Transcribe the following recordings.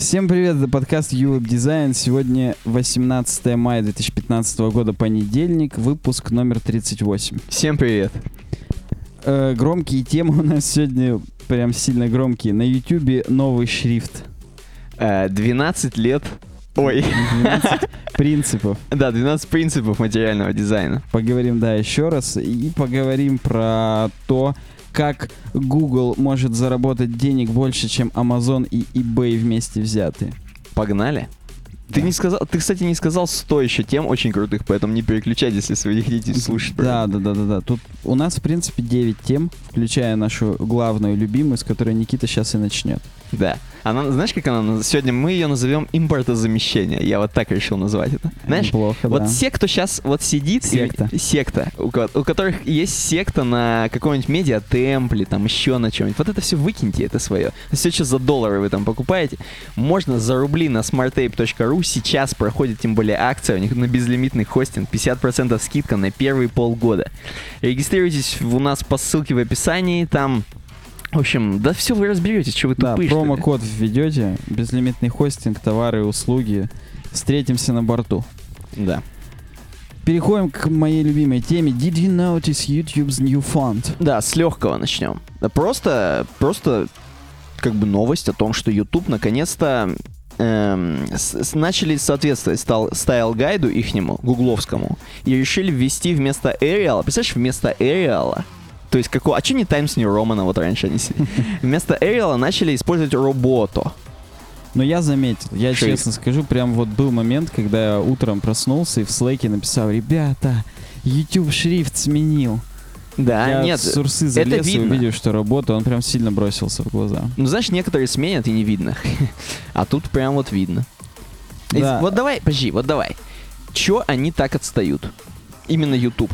Всем привет, это подкаст Europe Design. Сегодня 18 мая 2015 года, понедельник, выпуск номер 38. Всем привет. Громкие темы у нас сегодня, прям сильно громкие. На YouTube новый шрифт. 12 лет... Ой. 12 принципов. Да, 12 принципов материального дизайна. Поговорим, да, еще раз. И поговорим про то... как Google может заработать денег больше, чем Amazon и eBay вместе взятые. Погнали. Да. Ты, кстати, не сказал 100 еще тем очень крутых, поэтому не переключайтесь, если вы хотите слушать. Да. Тут у нас, в принципе, 9 тем, включая нашу главную, любимую, с которой Никита сейчас и начнет. Да. Она, знаешь, как она? Сегодня мы ее назовем импортозамещение. Я вот так решил назвать это. Знаешь, плохо, вот да. Все, кто сейчас вот сидит... Секта. У которых есть секта на каком-нибудь медиатемпле, там еще на чем-нибудь. Вот это все выкиньте, это свое. Все, что за доллары вы там покупаете, можно за рубли на smarttape.ru. Сейчас проходит, тем более, акция у них на безлимитный хостинг. 50% скидка на первые полгода. Регистрируйтесь у нас по ссылке в описании, там... В общем, да все вы разберетесь, что вы тупые, что ли. Да, промокод введете, безлимитный хостинг, товары, услуги. Встретимся на борту. Да. Переходим к моей любимой теме. Did you notice YouTube's new font? Да, с легкого начнем. Да просто как бы новость о том, что YouTube наконец-то начали соответствовать стайл-гайду ихнему, гугловскому, и решили ввести вместо Arial, представляешь, вместо Arial... То есть, а что не Times New Roman, вот раньше они сидели? Вместо Arial начали использовать Roboto. Но я заметил, честно скажу, прям вот был момент, когда я утром проснулся и в Slack'е написал: ребята, YouTube шрифт сменил. Да, нет, это видно. Я в сурсы залез и увидел, что Roboto, он прям сильно бросился в глаза. Ну, знаешь, некоторые сменят и не видно. А тут прям вот видно. Да. И, вот давай. Чё они так отстают? Именно YouTube.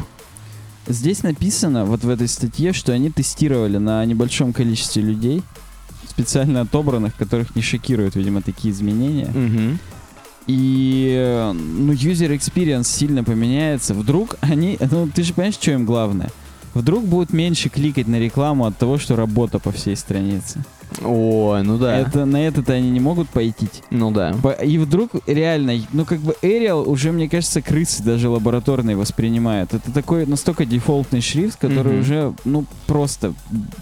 Здесь написано, вот в этой статье, что они тестировали на небольшом количестве людей, специально отобранных, которых не шокируют, видимо, такие изменения. Mm-hmm. И, user experience сильно поменяется. Вдруг они... ты же понимаешь, что им главное? Вдруг будут меньше кликать на рекламу от того, что работа по всей странице. Ой, ну да. На это-то они не могут пойти. Ну да. И вдруг реально, Arial уже, мне кажется, крысы даже лабораторные воспринимают. Это такой настолько дефолтный шрифт, который уже, просто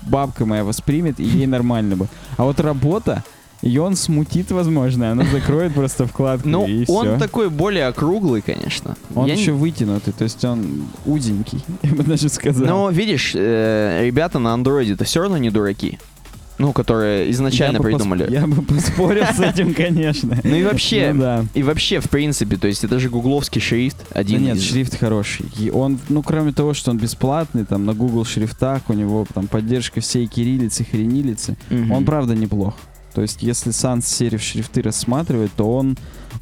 бабка моя воспримет, и ей нормально бы. А вот работа, и он смутит, возможно, она закроет просто вкладку, и все. Ну, он такой более округлый, конечно. Он еще вытянутый, то есть он узенький, я бы даже сказал. Но, видишь, ребята на Android-то все равно не дураки. Которые изначально придумали. Я бы поспорил с этим, конечно. И вообще, в принципе, то есть это же гугловский шрифт. Нет, шрифт хороший. И он, кроме того, что он бесплатный, там, на Google шрифтах, у него там поддержка всей кириллицы, хренилицы, он, правда, неплох. То есть, если Sans Serif шрифты рассматривать, то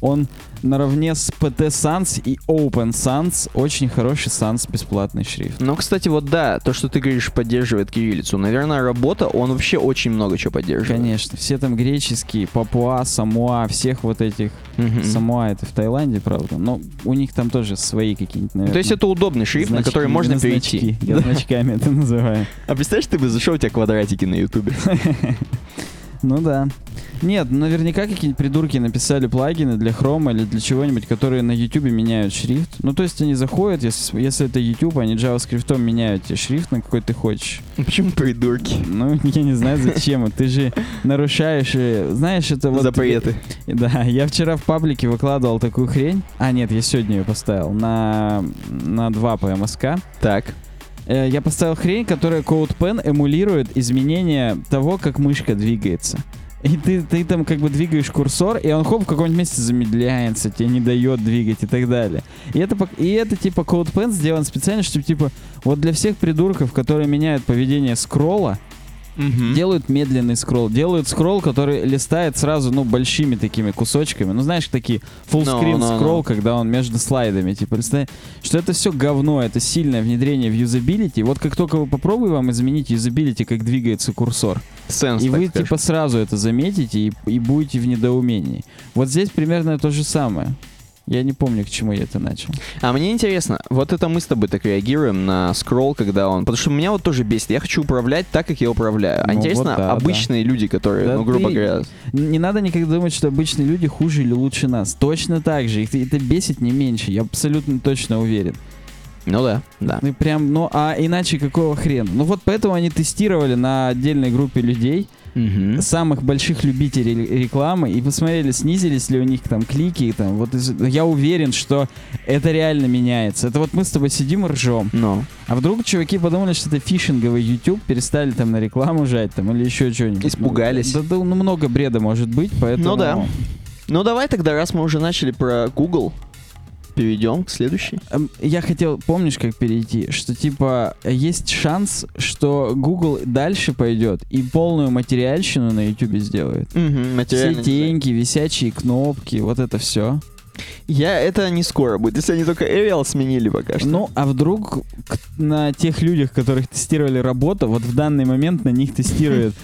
он наравне с PT Sans и Open Sans очень хороший Sans бесплатный шрифт. Кстати, вот да, то, что ты говоришь, поддерживает кириллицу. Наверное, работа, он вообще очень много чего поддерживает. Конечно, все там греческие, Папуа, Самуа, всех вот этих. Самуа это в Таиланде, правда, но у них там тоже свои какие-нибудь, наверное. То есть это удобный шрифт, значки, на который можно перейти. Я значками это называю. А представляешь, ты бы зашел, у тебя квадратики на Ютубе. Да. Нет, наверняка какие-нибудь придурки написали плагины для Chrome или для чего-нибудь, которые на YouTube меняют шрифт. То есть они заходят, если это YouTube, они JavaScript меняют тебе шрифт, на какой ты хочешь. Почему придурки? Я не знаю, зачем. Ты же нарушаешь, знаешь, это вот... Запреты. Да, я вчера в паблике выкладывал такую хрень. Нет, я сегодня ее поставил на 2 по МСК. Так. Я поставил хрень, которая CodePen эмулирует изменения того, как мышка двигается. И ты там как бы двигаешь курсор, и он хоп в каком-нибудь месте замедляется, тебе не дает двигать и так далее. И это типа CodePen сделан специально, чтобы типа вот для всех придурков, которые меняют поведение скролла, делают медленный скролл, делают скролл, который листает сразу, большими такими кусочками. Знаешь, такие фуллскрин скролл, когда он между слайдами, типа, листает. Что это все говно, это сильное внедрение в юзабилити. Вот как только вы попробуете вам изменить юзабилити, как двигается курсор, и вы, типа, сразу это заметите и будете в недоумении. Вот здесь примерно то же самое. Я не помню, к чему я это начал. А мне интересно, вот это мы с тобой так реагируем на скролл, когда он... Потому что меня вот тоже бесит. Я хочу управлять так, как я управляю. А ну, интересно, вот да, обычные люди, которые, да, ну, грубо говоря... Не надо никогда думать, что обычные люди хуже или лучше нас. Точно так же. Их это бесит не меньше. Я абсолютно точно уверен. Ну да, да. Ну, прям, ну, а иначе какого хрена? Ну вот поэтому они тестировали на отдельной группе людей, угу, самых больших любителей рекламы, и посмотрели, снизились ли у них там клики. Там, вот из... Я уверен, что это реально меняется. Это вот мы с тобой сидим и ржем. Но. А вдруг чуваки подумали, что это фишинговый YouTube, перестали там на рекламу жать там, или еще что-нибудь. Испугались. Ну, много бреда может быть, поэтому... Ну да. Ну давай тогда, раз мы уже начали про Google... Перейдем к следующей. Я хотел, помнишь, как перейти? Что, типа, есть шанс, что Google дальше пойдет и полную материальщину на YouTube сделает. Угу, все теньки, висячие кнопки, вот это все. Это не скоро будет, если они только Arial сменили пока что. Ну, а вдруг на тех людях, которых тестировали работу, вот в данный момент на них тестируют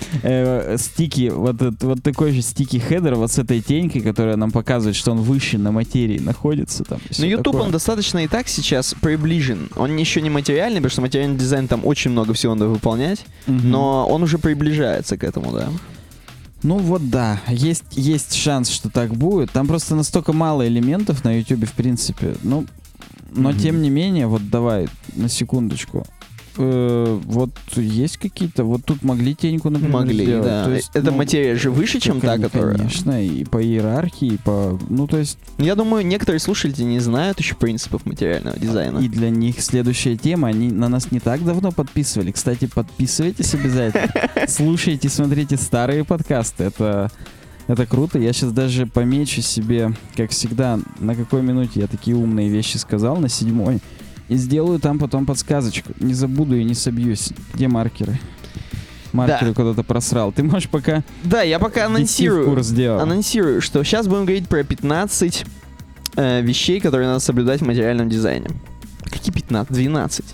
стики, вот такой же стики-хедер вот с этой тенькой, которая нам показывает, что он выше на материи находится. Там, но YouTube такое. Он достаточно и так сейчас приближен. Он еще не материальный, потому что материальный дизайн там очень много всего надо выполнять, но он уже приближается к этому, да. Ну вот да, есть шанс, что так будет. Там просто настолько мало элементов на YouTube, в принципе. Ну, но тем не менее, вот давай, на секундочку. Вот есть какие-то... Вот тут могли теньку, например, могли, сделать. Да. То есть, это материя же выше, чем та, которая... Конечно, и по иерархии, и по... Ну, то есть... Я думаю, некоторые слушатели не знают еще принципов материального дизайна. И для них следующая тема. Они на нас не так давно подписывали. Кстати, подписывайтесь обязательно. Слушайте, смотрите старые подкасты. Это круто. Я сейчас даже помечу себе, как всегда, на какой минуте я такие умные вещи сказал, на 7-й. И сделаю там потом подсказочку. Не забуду и не собьюсь. Где маркеры? Маркеры да. Куда-то просрал. Ты можешь пока... Да, я пока анонсирую, что сейчас будем говорить про 15 вещей, которые надо соблюдать в материальном дизайне. Какие 15? 12.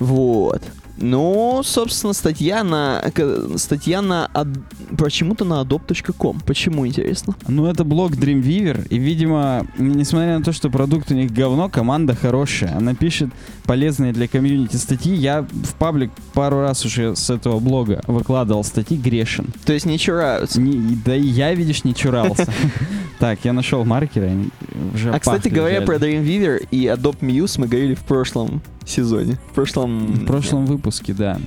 Вот. Ну, собственно, статья на почему-то на adobe.com. Почему, интересно? Ну, это блог Dreamweaver, и, видимо, несмотря на то, что продукт у них говно, команда хорошая. Она пишет полезные для комьюнити статьи. Я в паблик пару раз уже с этого блога выкладывал статьи, грешен. То есть не чураются? Да и я, видишь, не чурался. Так, я нашел маркеры. А, кстати, говоря про Dreamweaver и Adobe Muse, мы говорили в прошлом сезоне. В прошлом выпуске, да.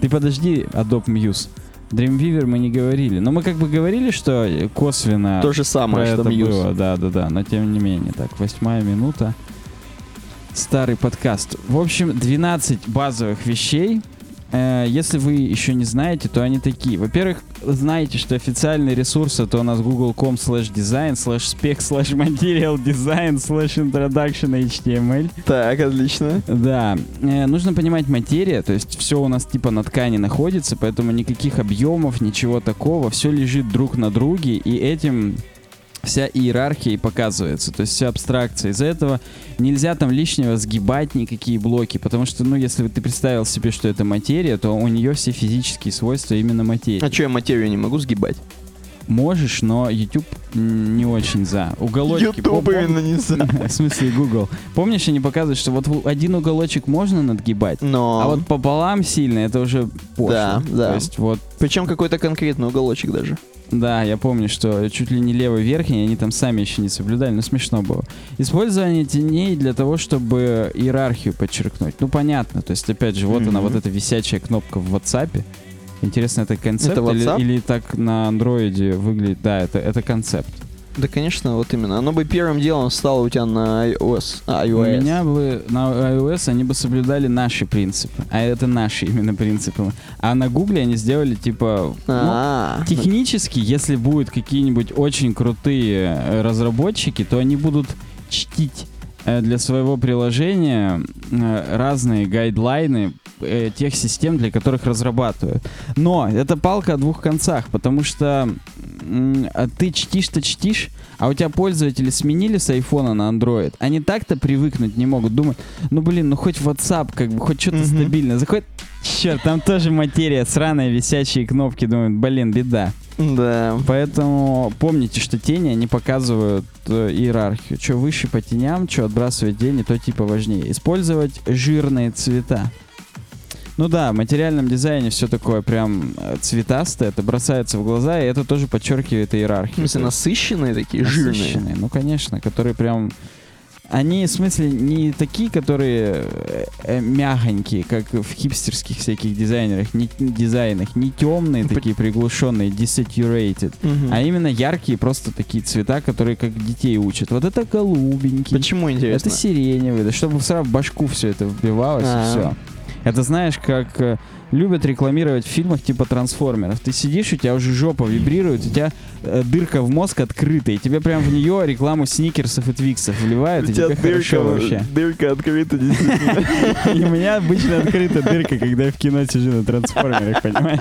Ты подожди, Adobe Muse. Dreamweaver мы не говорили. Но мы как бы говорили, что косвенно... То же самое, что Muse. Было. Да. Но тем не менее. Так, 8-я минута. Старый подкаст. В общем, 12 базовых вещей. Если вы еще не знаете, то они такие. Во-первых, знаете, что официальный ресурс это у нас google.com/design/spec/material-design/introduction-html. Так, отлично. Да. Нужно понимать материя, то есть все у нас типа на ткани находится, поэтому никаких объемов, ничего такого, все лежит друг на друге, и этим... вся иерархия и показывается, то есть вся абстракция. Из-за этого нельзя там лишнего сгибать никакие блоки, потому что, ну, если ты представил себе, что это материя, то у нее все физические свойства именно материи. А что, я материю не могу сгибать? Можешь, но YouTube не очень за. Уголочки... YouTube именно не за. В смысле, Google. Помнишь, они показывают, что вот один уголочек можно надгибать, но... а вот пополам сильно это уже пошло. Да. То есть вот... Причем какой-то конкретный уголочек даже. Да, я помню, что чуть ли не левый верхний, они там сами еще не соблюдали, но смешно было. Использование теней для того, чтобы иерархию подчеркнуть. Ну, понятно, то есть, опять же, вот она, вот эта висячая кнопка в WhatsApp. Интересно, это концепт это или так на Android выглядит? Да, это концепт. Да, конечно, вот именно. Оно бы первым делом стало у тебя на iOS. У меня бы на iOS они бы соблюдали наши принципы. А это наши именно принципы. А на Google они сделали, типа... Ну, технически, если будут какие-нибудь очень крутые разработчики, то они будут чтить для своего приложения разные гайдлайны тех систем, для которых разрабатывают. Но это палка о двух концах, потому что ты чтишь, а у тебя пользователи сменили с айфона на Android. Они так-то привыкнуть не могут, думать, ну хоть WhatsApp, как бы, хоть что-то стабильное. Заходит, черт, там тоже материя, сраные висячие кнопки, думают, беда. Да. Поэтому помните, что тени, они показывают иерархию. Что выше по теням, что отбрасывать тени, то типа важнее. Использовать жирные цвета. Ну да, в материальном дизайне все такое прям цветастое, это бросается в глаза, и это тоже подчеркивает иерархию. В смысле, насыщенные такие, насыщенные, жирные? Насыщенные, ну конечно, которые прям... Они, в смысле, не такие, которые мягонькие, как в хипстерских всяких дизайнерах, не темные, такие приглушенные, desaturated, а именно яркие, просто такие цвета, которые как детей учат. Вот это голубенький. Почему интересно? Это сиреневый, да, чтобы сразу в башку все это вбивалось, и все. Это, знаешь, как любят рекламировать в фильмах типа трансформеров. Ты сидишь, у тебя уже жопа вибрирует, у тебя дырка в мозг открыта, и тебе прям в нее рекламу сникерсов и твиксов вливают, у и тебе хорошо вообще. Дырка открыта, действительно. И у меня обычно открыта дырка, когда я в кино сижу на трансформерах, понимаешь?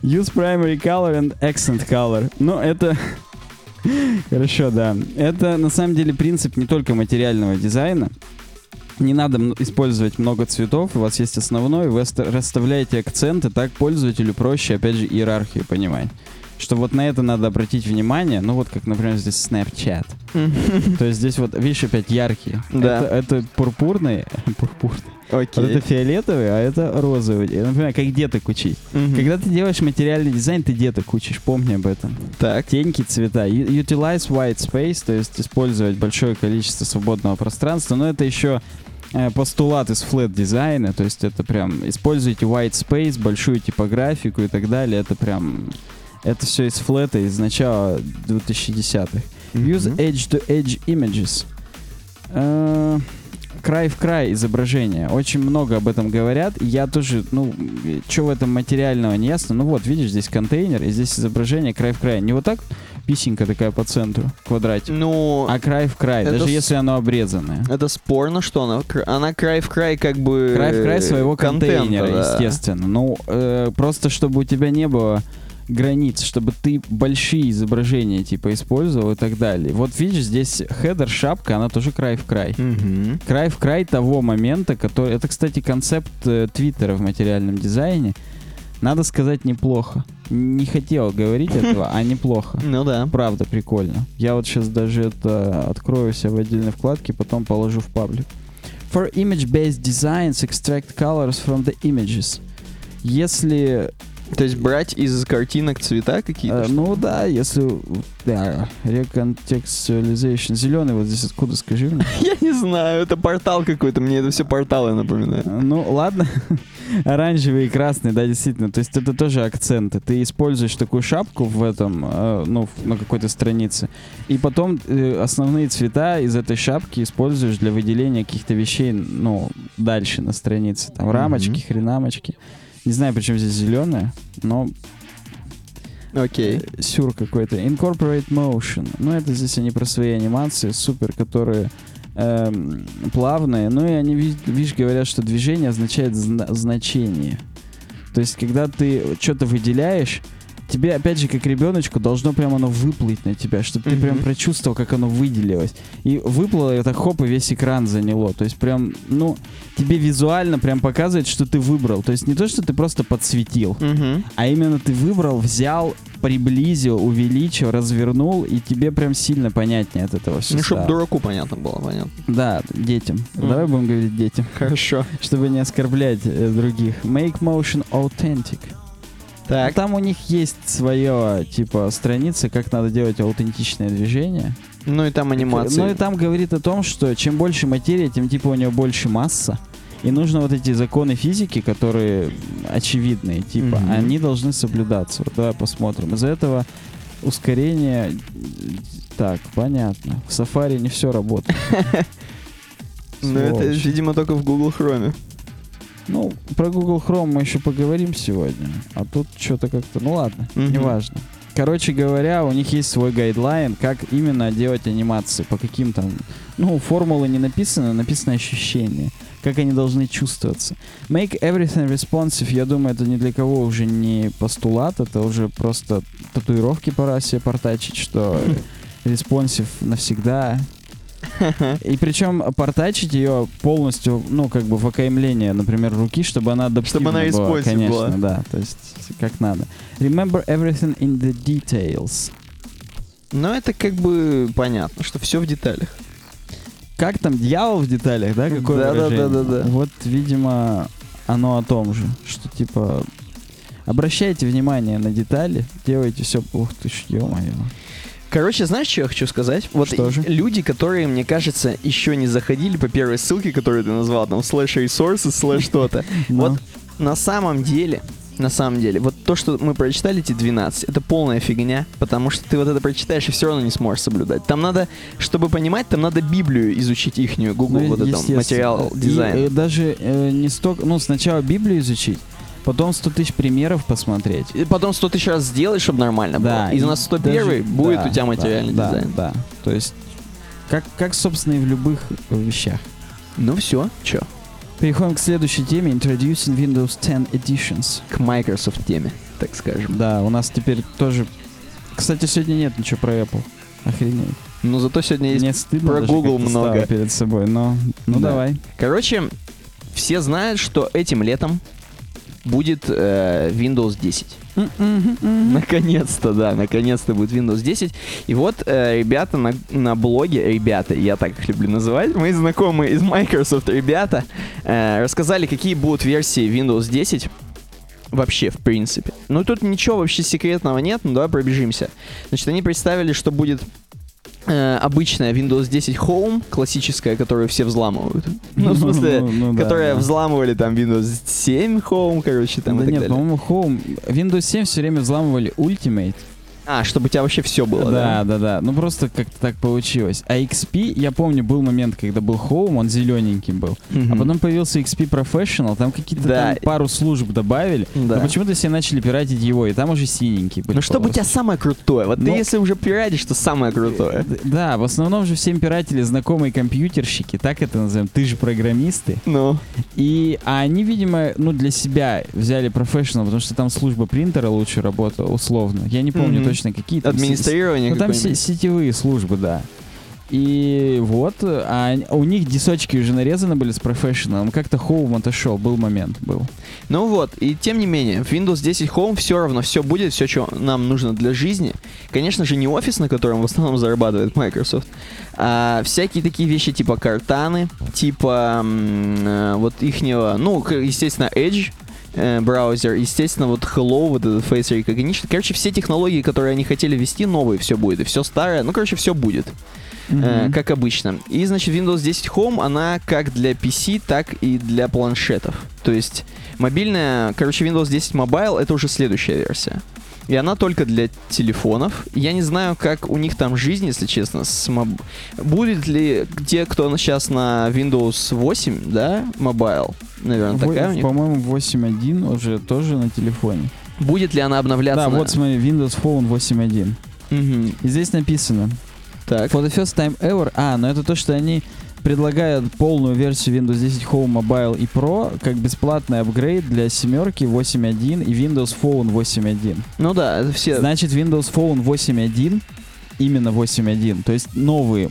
Use primary color and accent color. Ну, это... Хорошо, да. Это, на самом деле, принцип не только материального дизайна. Не надо использовать много цветов, у вас есть основной, вы расставляете акценты, так пользователю проще, опять же, иерархию понимать. Что вот на это надо обратить внимание, ну вот как, например, здесь Snapchat. То есть здесь вот, видишь, опять яркие. Это пурпурный, вот это фиолетовый, а это розовый. Например, как деток учить. Когда ты делаешь материальный дизайн, ты деток учишь, помни об этом. Теньки, цвета. Utilize white space, то есть использовать большое количество свободного пространства, но это еще... постулат из флэт-дизайна, то есть это прям используйте white space, большую типографику и так далее, это прям, это все из флэта, из начала 2010-х. Use edge-to-edge images. Край в край изображения. Очень много об этом говорят. Я тоже, ну, что в этом материального не ясно. Ну вот, видишь, здесь контейнер, и здесь изображение край в край. Не вот так писенька такая по центру, квадратик, ну, а край в край, даже если оно обрезанное. Это спорно, что она край в край как бы... Край в край своего контейнера, да, естественно. Ну, просто чтобы у тебя не было... границ, чтобы ты большие изображения типа использовал и так далее. Вот видишь, здесь хедер, шапка, она тоже край в край. Край в край того момента, который... Это, кстати, концепт Твиттера в материальном дизайне. Надо сказать, неплохо. Не хотел говорить этого, а неплохо. Ну да. Правда, прикольно. Я вот сейчас даже это открою себе в отдельной вкладке, потом положу в паблик. For image-based designs, extract colors from the images. Если... То есть брать из картинок цвета какие-то? Ну да, если... Да, реконтекстуализация. Зеленый вот здесь откуда, скажи мне? Я не знаю, это портал какой-то, мне это все порталы напоминают. Ну ладно, оранжевый и красный, да, действительно, то есть это тоже акценты. Ты используешь такую шапку в этом, ну, на какой-то странице, и потом основные цвета из этой шапки используешь для выделения каких-то вещей, ну, дальше на странице. Там рамочки, хренамочки. Не знаю, почему здесь зеленая, но... Окей. Сюр какой-то. Incorporate motion. Ну, это здесь они про свои анимации, супер, которые плавные. Ну, и они, видишь, говорят, что движение означает значение. То есть, когда ты что-то выделяешь, тебе, опять же, как ребеночку, должно прям оно выплыть на тебя, чтобы ты прям прочувствовал, как оно выделилось. И выплыло это, хоп, и весь экран заняло. То есть прям, ну, тебе визуально прям показывает, что ты выбрал. То есть не то, что ты просто подсветил, а именно ты выбрал, взял, приблизил, увеличил, развернул, и тебе прям сильно понятнее от этого все. Ну, чтобы дураку понятно было, понятно. Да, детям. Давай будем говорить детям. Хорошо. Чтобы не оскорблять других. Make motion authentic. Так. Там у них есть своя, типа, страница, как надо делать аутентичное движение. Ну и там анимация. Ну и там говорит о том, что чем больше материя, тем, типа, у нее больше масса. И нужно вот эти законы физики, которые очевидные, типа, они должны соблюдаться. Вот давай посмотрим. Из-за этого ускорение... Так, понятно. В Safari не все работает. Ну это, видимо, только в Google Chrome. Ну, про Google Chrome мы еще поговорим сегодня, а тут что-то как-то... Ну ладно, неважно. Короче говоря, у них есть свой гайдлайн, как именно делать анимации, по каким там... Ну, формулы не написаны, написано ощущение, как они должны чувствоваться. Make everything responsive, я думаю, это ни для кого уже не постулат, это уже просто татуировки пора себе портачить, что responsive навсегда... И причем портачить ее полностью, ну, как бы в окаймление, например, руки, чтобы она адаптивна была. Чтобы она из пользы была. Конечно, да, то есть как надо. Remember everything in the details. Ну, это как бы понятно, что все в деталях. Как там, дьявол в деталях, да? Какое выражение? Да. Вот, видимо, оно о том же, что типа... Обращайте внимание на детали, делайте все... Ух ты ж, ё-моё. Короче, знаешь, что я хочу сказать? Вот люди, которые, мне кажется, еще не заходили по первой ссылке, которую ты назвал, там, /resources, /что-то. Вот на самом деле, вот то, что мы прочитали, эти 12, это полная фигня, потому что ты вот это прочитаешь и все равно не сможешь соблюдать. Там надо, чтобы понимать, там надо Библию изучить ихнюю, Google, вот это материал, дизайн. И даже не столько, ну, сначала Библию изучить, потом 100 тысяч примеров посмотреть. И потом 100 тысяч раз сделать, чтобы нормально было. И у нас 101 будет у тебя материальный дизайн. Да, то есть, как, собственно, и в любых вещах. Ну все, чё? Переходим к следующей теме, Introducing Windows 10 Editions. К Microsoft теме, так скажем. Да, у нас теперь тоже... Кстати, сегодня нет ничего про Apple. Охренеть. Ну зато сегодня есть про Google много. Перед собой, но... Ну да. Давай. Короче, все знают, что этим летом будет Windows 10. Наконец-то, да, наконец-то будет Windows 10. И вот ребята на блоге, ребята, я так их люблю называть, мои знакомые из Microsoft ребята, рассказали, какие будут версии Windows 10 вообще, в принципе. Ну, тут ничего вообще секретного нет, но давай пробежимся. Значит, они представили, что будет... обычная Windows 10 Home, классическая, которую все взламывают. Ну, в смысле, которая взламывали там Windows 7 Home, короче, там и так далее. Да нет, по-моему, Home. Windows 7 все время взламывали Ultimate. А, чтобы у тебя вообще все было, да? Да. Ну, просто как-то так получилось. А XP, я помню, был момент, когда был Home, он зелененьким был. А потом появился XP Professional, там какие-то там пару служб добавили, но почему-то все начали пиратить его, и там уже синенький был. Ну, чтобы у тебя самое крутое. Вот ты если уже пиратишь, то самое крутое. Да, в основном же всем пиратели знакомые компьютерщики, так это назовем, ты же программисты. Ну. А они, видимо, ну, для себя взяли Professional, потому что там служба принтера лучше работала, условно. Я не помню точно. Какие-то администрирование, там сетевые службы, да. И вот, а у них дисочки уже нарезаны были с профессионалом, как-то Home отошел, был момент. Ну вот, и тем не менее, в Windows 10 Home все равно все будет, все, что нам нужно для жизни. Конечно же, не офис, на котором в основном зарабатывает Microsoft, а всякие такие вещи типа Cortana, типа вот ихнего, ну, естественно, Edge, браузер, естественно, вот Hello, вот этот Face Recognition. Короче, все технологии, которые они хотели ввести, новые все будет, и все старое, ну, короче, все будет, как обычно. И, значит, Windows 10 Home, она как для PC, так и для планшетов. То есть мобильная, короче, Windows 10 Mobile — это уже следующая версия. И она только для телефонов. Я не знаю, как у них там жизнь, если честно. Будет ли те, кто сейчас на Windows 8, да, Mobile, наверное, такая у них? По-моему, 8.1 уже тоже на телефоне. Будет ли она обновляться? Да, вот смотри, Windows Phone 8.1. И здесь написано. Так. For the first time ever... А, ну это то, что они... предлагают полную версию Windows 10 Home, Mobile и Pro как бесплатный апгрейд для 7-ки, 8.1 и Windows Phone 8.1. Ну да, это все... Значит, Windows Phone 8.1, именно 8.1, то есть новые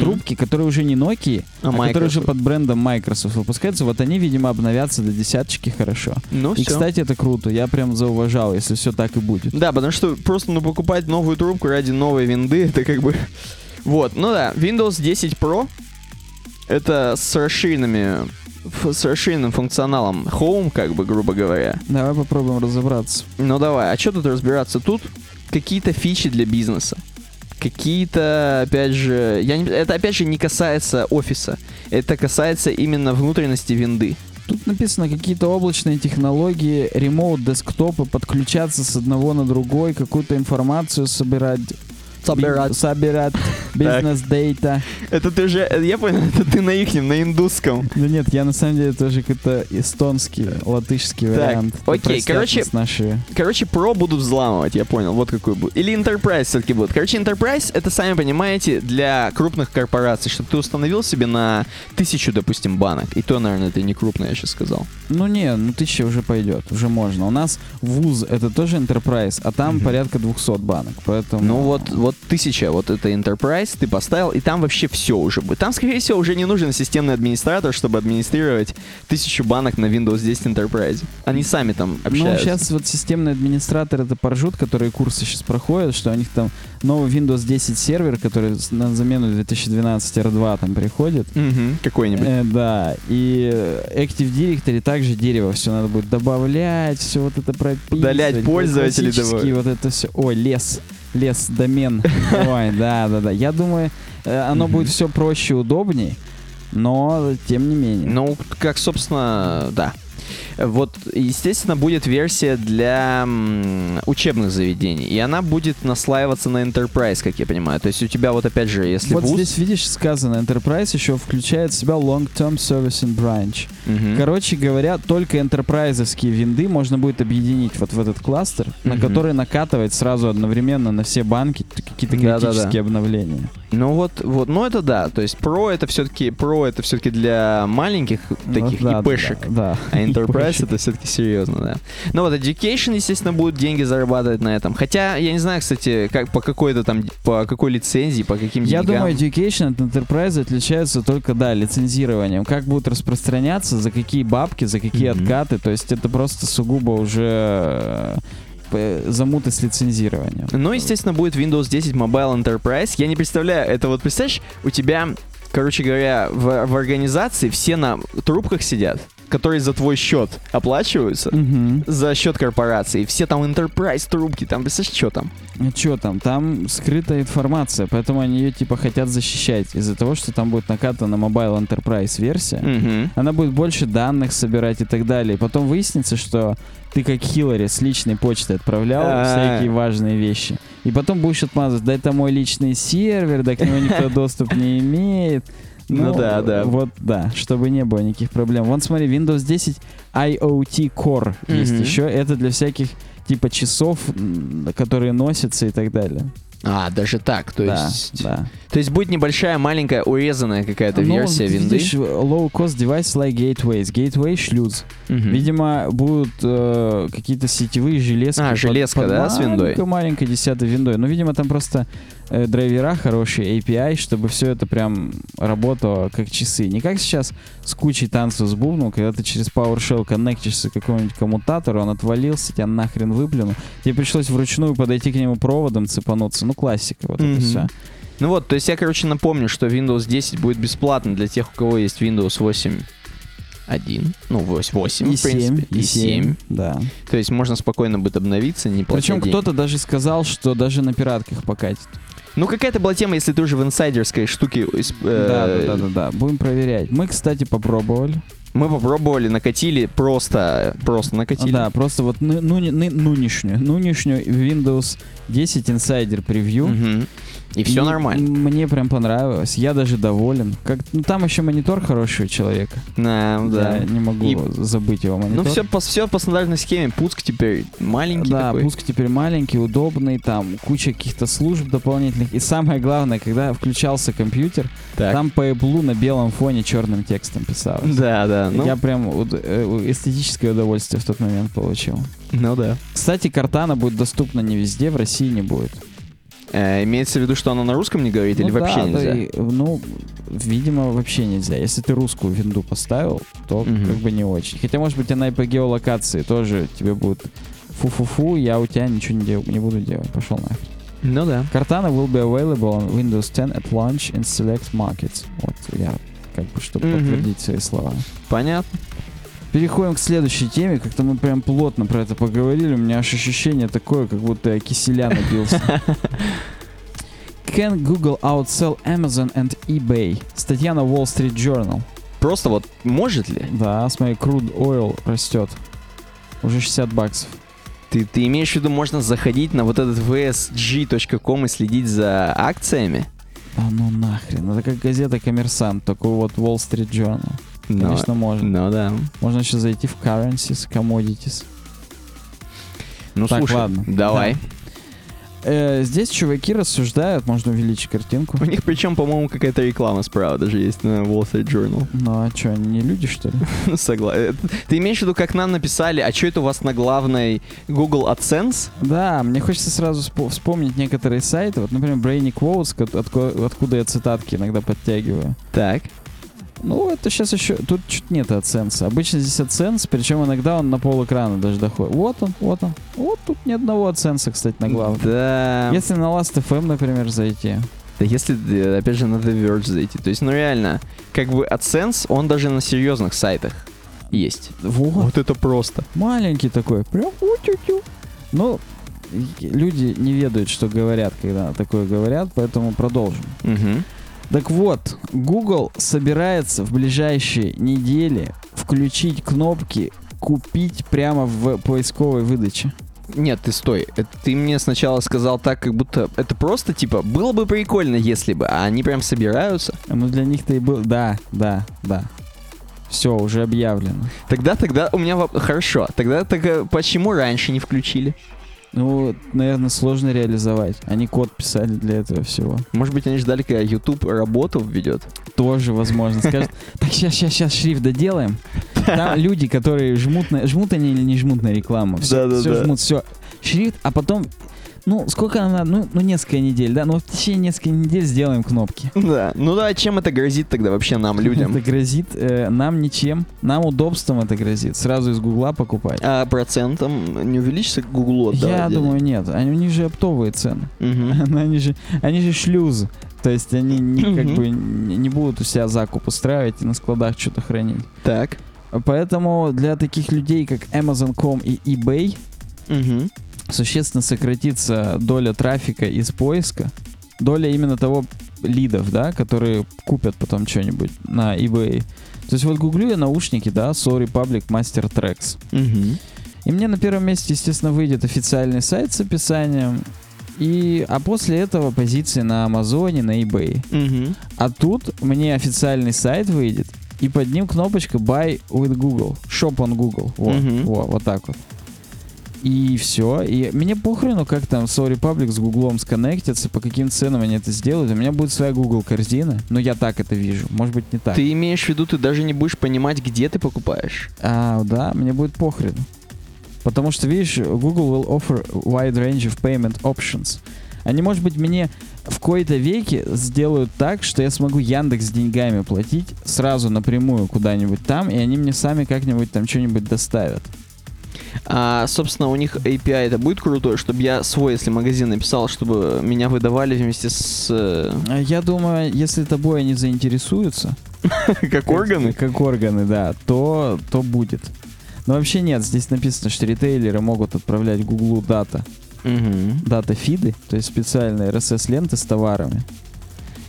трубки, которые уже не Nokia, а которые уже под брендом Microsoft выпускаются, вот они, видимо, обновятся до 10-очки хорошо. Ну, и, кстати, это круто, я прям зауважал, если все так и будет. Да, потому что просто покупать новую трубку ради новой винды, это как бы... Вот, ну да, Windows 10 Pro... Это с расширенным функционалом Home, как бы, грубо говоря. Давай попробуем разобраться. Ну давай, а что тут разбираться? Тут какие-то фичи для бизнеса. Какие-то, опять же... Это, опять же, не касается офиса. Это касается именно внутренности винды. Тут написано какие-то облачные технологии, ремоут-десктопы, подключаться с одного на другой, какую-то информацию собирать... Собирать бизнес-дейта. Это ты же, я понял, это ты на ихнем, на индусском. Да нет, я на самом деле тоже какой-то эстонский, латышский вариант. Окей, короче, Pro будут взламывать, я понял, вот какой будет. Или Enterprise все-таки будет. Короче, Enterprise, это, сами понимаете, для крупных корпораций, чтобы ты установил себе на 1000, допустим, банок. И то, наверное, это не крупное, я сейчас сказал. Ну не, 1000 уже пойдет, уже можно. У нас вуз, это тоже Enterprise, а там порядка 200 банок, поэтому... Ну вот 1000, вот это Enterprise. девайс ты поставил, и там вообще все уже будет. Там, скорее всего, уже не нужен системный администратор, чтобы администрировать 1000 банок на Windows 10 Enterprise. Они сами там общаются. Ну, сейчас вот системный администратор — это поржут, которые курсы сейчас проходят, что у них там новый Windows 10 сервер, который на замену 2012 R2 там приходит. Угу, какой-нибудь. Да, и Active Directory также дерево. Все надо будет добавлять, все вот это прописывать. Удалять пользователей. Классические вот это все. Ой, лес, домен. Ой, да. Я думаю, оно будет все проще, удобней, но тем не менее. Ну, как, собственно, да. Вот, естественно, будет версия для учебных заведений, и она будет наслаиваться на Enterprise, как я понимаю. То есть у тебя вот опять же, если вот вуз... здесь, видишь, сказано, Enterprise еще включает в себя Long-Term Servicing Branch. Угу. Короче говоря, только энтерпрайзовские винды можно будет объединить вот в этот кластер, на который накатывать сразу одновременно на все банки какие-то критические обновления. Ну вот, ну это да, то есть Pro это все-таки для маленьких таких ИПшек, а Enterprise это все-таки серьезно, да. Ну вот, Education, естественно, будут деньги зарабатывать на этом. Хотя, я не знаю, кстати, как, по какой лицензии, по каким деньгам. Я думаю, Education от Enterprise отличаются только, лицензированием. Как будут распространяться, за какие бабки, за какие откаты, то есть это просто сугубо уже... замуты с лицензированием. Ну, естественно, будет Windows 10 Mobile Enterprise. Я не представляю, это вот, представляешь, у тебя, короче говоря, в организации все на трубках сидят, которые за твой счет оплачиваются, за счет корпорации. Все там Enterprise трубки, там, представляешь, что там? Ну, что там? Там скрытая информация, поэтому они ее, хотят защищать. Из-за того, что там будет накатана Mobile Enterprise версия, она будет больше данных собирать и так далее. Потом выяснится, что ты, как Хиллари, с личной почты отправлял всякие важные вещи. И потом будешь отмазывать, да это мой личный сервер, да к нему никто доступ не имеет. Ну да. Вот, да, чтобы не было никаких проблем. Вон, смотри, Windows 10 IoT Core есть еще. Это для всяких, часов, которые носятся и так далее. А, даже так, то есть... Да. То есть будет небольшая, маленькая, урезанная какая-то версия винды. Low-cost device like gateways. Gateway шлюз. Видимо, будут какие-то сетевые железки. Железка, с виндой? Маленькой 10-й виндой. Ну, видимо, там просто драйвера хорошие, API, чтобы все это прям работало как часы. Не как сейчас с кучей танцев с бубном, когда ты через PowerShell коннектишься к какому-нибудь коммутатору, он отвалился, тебя нахрен выплюнул. Тебе пришлось вручную подойти к нему проводом, цепануться. Ну, классика, вот это все. Ну вот, то есть я, напомню, что Windows 10 будет бесплатно для тех, у кого есть Windows 8.1, ну, 8, и в принципе, 7, и 7, да. То есть можно спокойно будет обновиться, не платить денег. Причем кто-то даже сказал, что даже на пиратках покатит. Ну, какая-то была тема, если ты уже в инсайдерской штуке... Да, будем проверять. Мы, кстати, попробовали. Мы попробовали, накатили, просто накатили. Да, просто вот нынешнюю Windows 10 Insider Preview. И все нормально. Мне прям понравилось. Я даже доволен. Там еще монитор хороший у человека. Да. Я не могу забыть его монитор. Ну, все по стандартной схеме. Пуск теперь маленький такой. Да, пуск теперь маленький, удобный. Там куча каких-то служб дополнительных. И самое главное, когда включался компьютер, там по Apple на белом фоне черным текстом писалось. Да. Я прям эстетическое удовольствие в тот момент получил. Кстати, Cortana будет доступна не везде. В России не будет. Имеется в виду, что она на русском не говорит или вообще нельзя? Видимо, вообще нельзя. Если ты русскую винду поставил, то не очень. Хотя, может быть, она и по геолокации тоже тебе будет фу-фу-фу, я у тебя ничего не буду делать. Пошел нахер. Cortana will be available on Windows 10 at launch in select markets. Вот я чтобы подтвердить свои слова. Понятно. Переходим к следующей теме. Как-то мы прям плотно про это поговорили. У меня аж ощущение такое, как будто я киселя напился. Can Google outsell Amazon and eBay? Статья на Wall Street Journal. Просто вот может ли? Да, смотри, crude oil растет. Уже $60. Ты имеешь в виду, можно заходить на вот этот vsg.com и следить за акциями? Да ну нахрен. Это как газета «Коммерсант», только вот Wall Street Journal. Конечно, можно. Можно еще зайти в currencies, commodities. Ну, так, слушай, ладно. Давай. Здесь чуваки рассуждают, можно увеличить картинку. У них причем, по-моему, какая-то реклама справа даже есть на Wall Street Journal. Ну а что, они не люди, что ли? Согласен. Ты имеешь в виду, как нам написали, а что это у вас на главной Google AdSense? Да, мне хочется сразу вспомнить некоторые сайты. Вот, например, Brainy Quotes, откуда я цитатки иногда подтягиваю. Так. Ну, это сейчас еще... Тут чуть нет AdSense. Обычно здесь AdSense, причем иногда он на пол экрана даже доходит. Вот он, вот он. Вот тут ни одного AdSense, кстати, на главном. Да. Если на Last.fm, например, зайти. Да если, опять же, на The Verge зайти. То есть, ну реально, как бы AdSense, он даже на серьезных сайтах есть. Вот это просто. Маленький такой. Прям утю-тю. Ну... Люди не ведают, что говорят, когда такое говорят, поэтому продолжим. Угу. Так вот, Google собирается в ближайшие недели включить кнопки «Купить» прямо в поисковой выдаче. Нет, ты стой. Это ты мне сначала сказал так, как будто это просто, типа, было бы прикольно, если бы, а они прям собираются. Ну, для них-то и было... Да. Все, уже объявлено. Тогда у меня вопрос... Хорошо. Тогда почему раньше не включили? Ну, наверное, сложно реализовать. Они код писали для этого всего. Может быть, они ждали, когда YouTube работу введет? Тоже, возможно. Скажут, так, сейчас шрифт доделаем. Там люди, которые жмут они или не жмут на рекламу. Все жмут, все. Шрифт, а потом... Ну, сколько нам надо? Ну, несколько недель, да? Ну, в течение нескольких недель сделаем кнопки. Да. Ну да, чем это грозит тогда вообще нам, людям? Это грозит нам ничем. Нам удобством это грозит. Сразу из Гугла покупать. А процентом не увеличится Гуглу? Я думаю, нет. У них же оптовые цены. Угу. Они же шлюзы. То есть они не будут у себя закуп устраивать и на складах что-то хранить. Так. Поэтому для таких людей, как Amazon.com и eBay... Угу. Существенно сократится доля трафика из поиска, доля именно того лидов, да, которые купят потом что-нибудь на eBay. То есть вот гуглю я наушники, да, Sorry Public Master Tracks. Угу. И мне на первом месте, естественно, выйдет официальный сайт с описанием, а после этого позиции на Амазоне, на eBay. Угу. А тут мне официальный сайт выйдет, и под ним кнопочка Buy with Google, Shop on Google. Вот, угу. вот так вот. И все. И мне похрену, как там Sorry Public с Гуглом сконнектятся, по каким ценам они это сделают. У меня будет своя Google корзина, но я так это вижу. Может быть, не так. Ты имеешь в виду, ты даже не будешь понимать, где ты покупаешь? А, да, мне будет похрену. Потому что, видишь, Google will offer wide range of payment options. Они, может быть, мне в кои-то веки сделают так, что я смогу Яндекс деньгами платить сразу напрямую куда-нибудь там, и они мне сами как-нибудь там что-нибудь доставят. Собственно, у них API это будет круто, чтобы я свой, если магазин написал, чтобы меня выдавали вместе с... Я думаю, если тобой они заинтересуются... Как органы? Как органы, да, то будет. Но вообще нет, здесь написано, что ритейлеры могут отправлять Гуглу дата-фиды, то есть специальные RSS-ленты с товарами.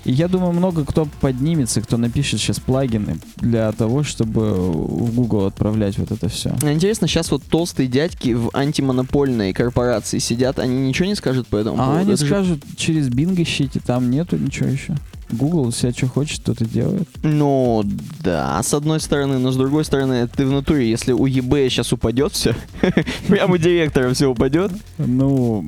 И я думаю, много кто поднимется, кто напишет сейчас плагины для того, чтобы в Google отправлять вот это все. Интересно, сейчас вот толстые дядьки в антимонопольной корпорации сидят, они ничего не скажут по этому поводу? А они скажут, через Bing ищите, там нету ничего еще. Google себя что хочет, то-то делает. Ну, да, с одной стороны, но с другой стороны, ты в натуре, если у eBay сейчас упадет все, прямо у директора все упадет. Ну...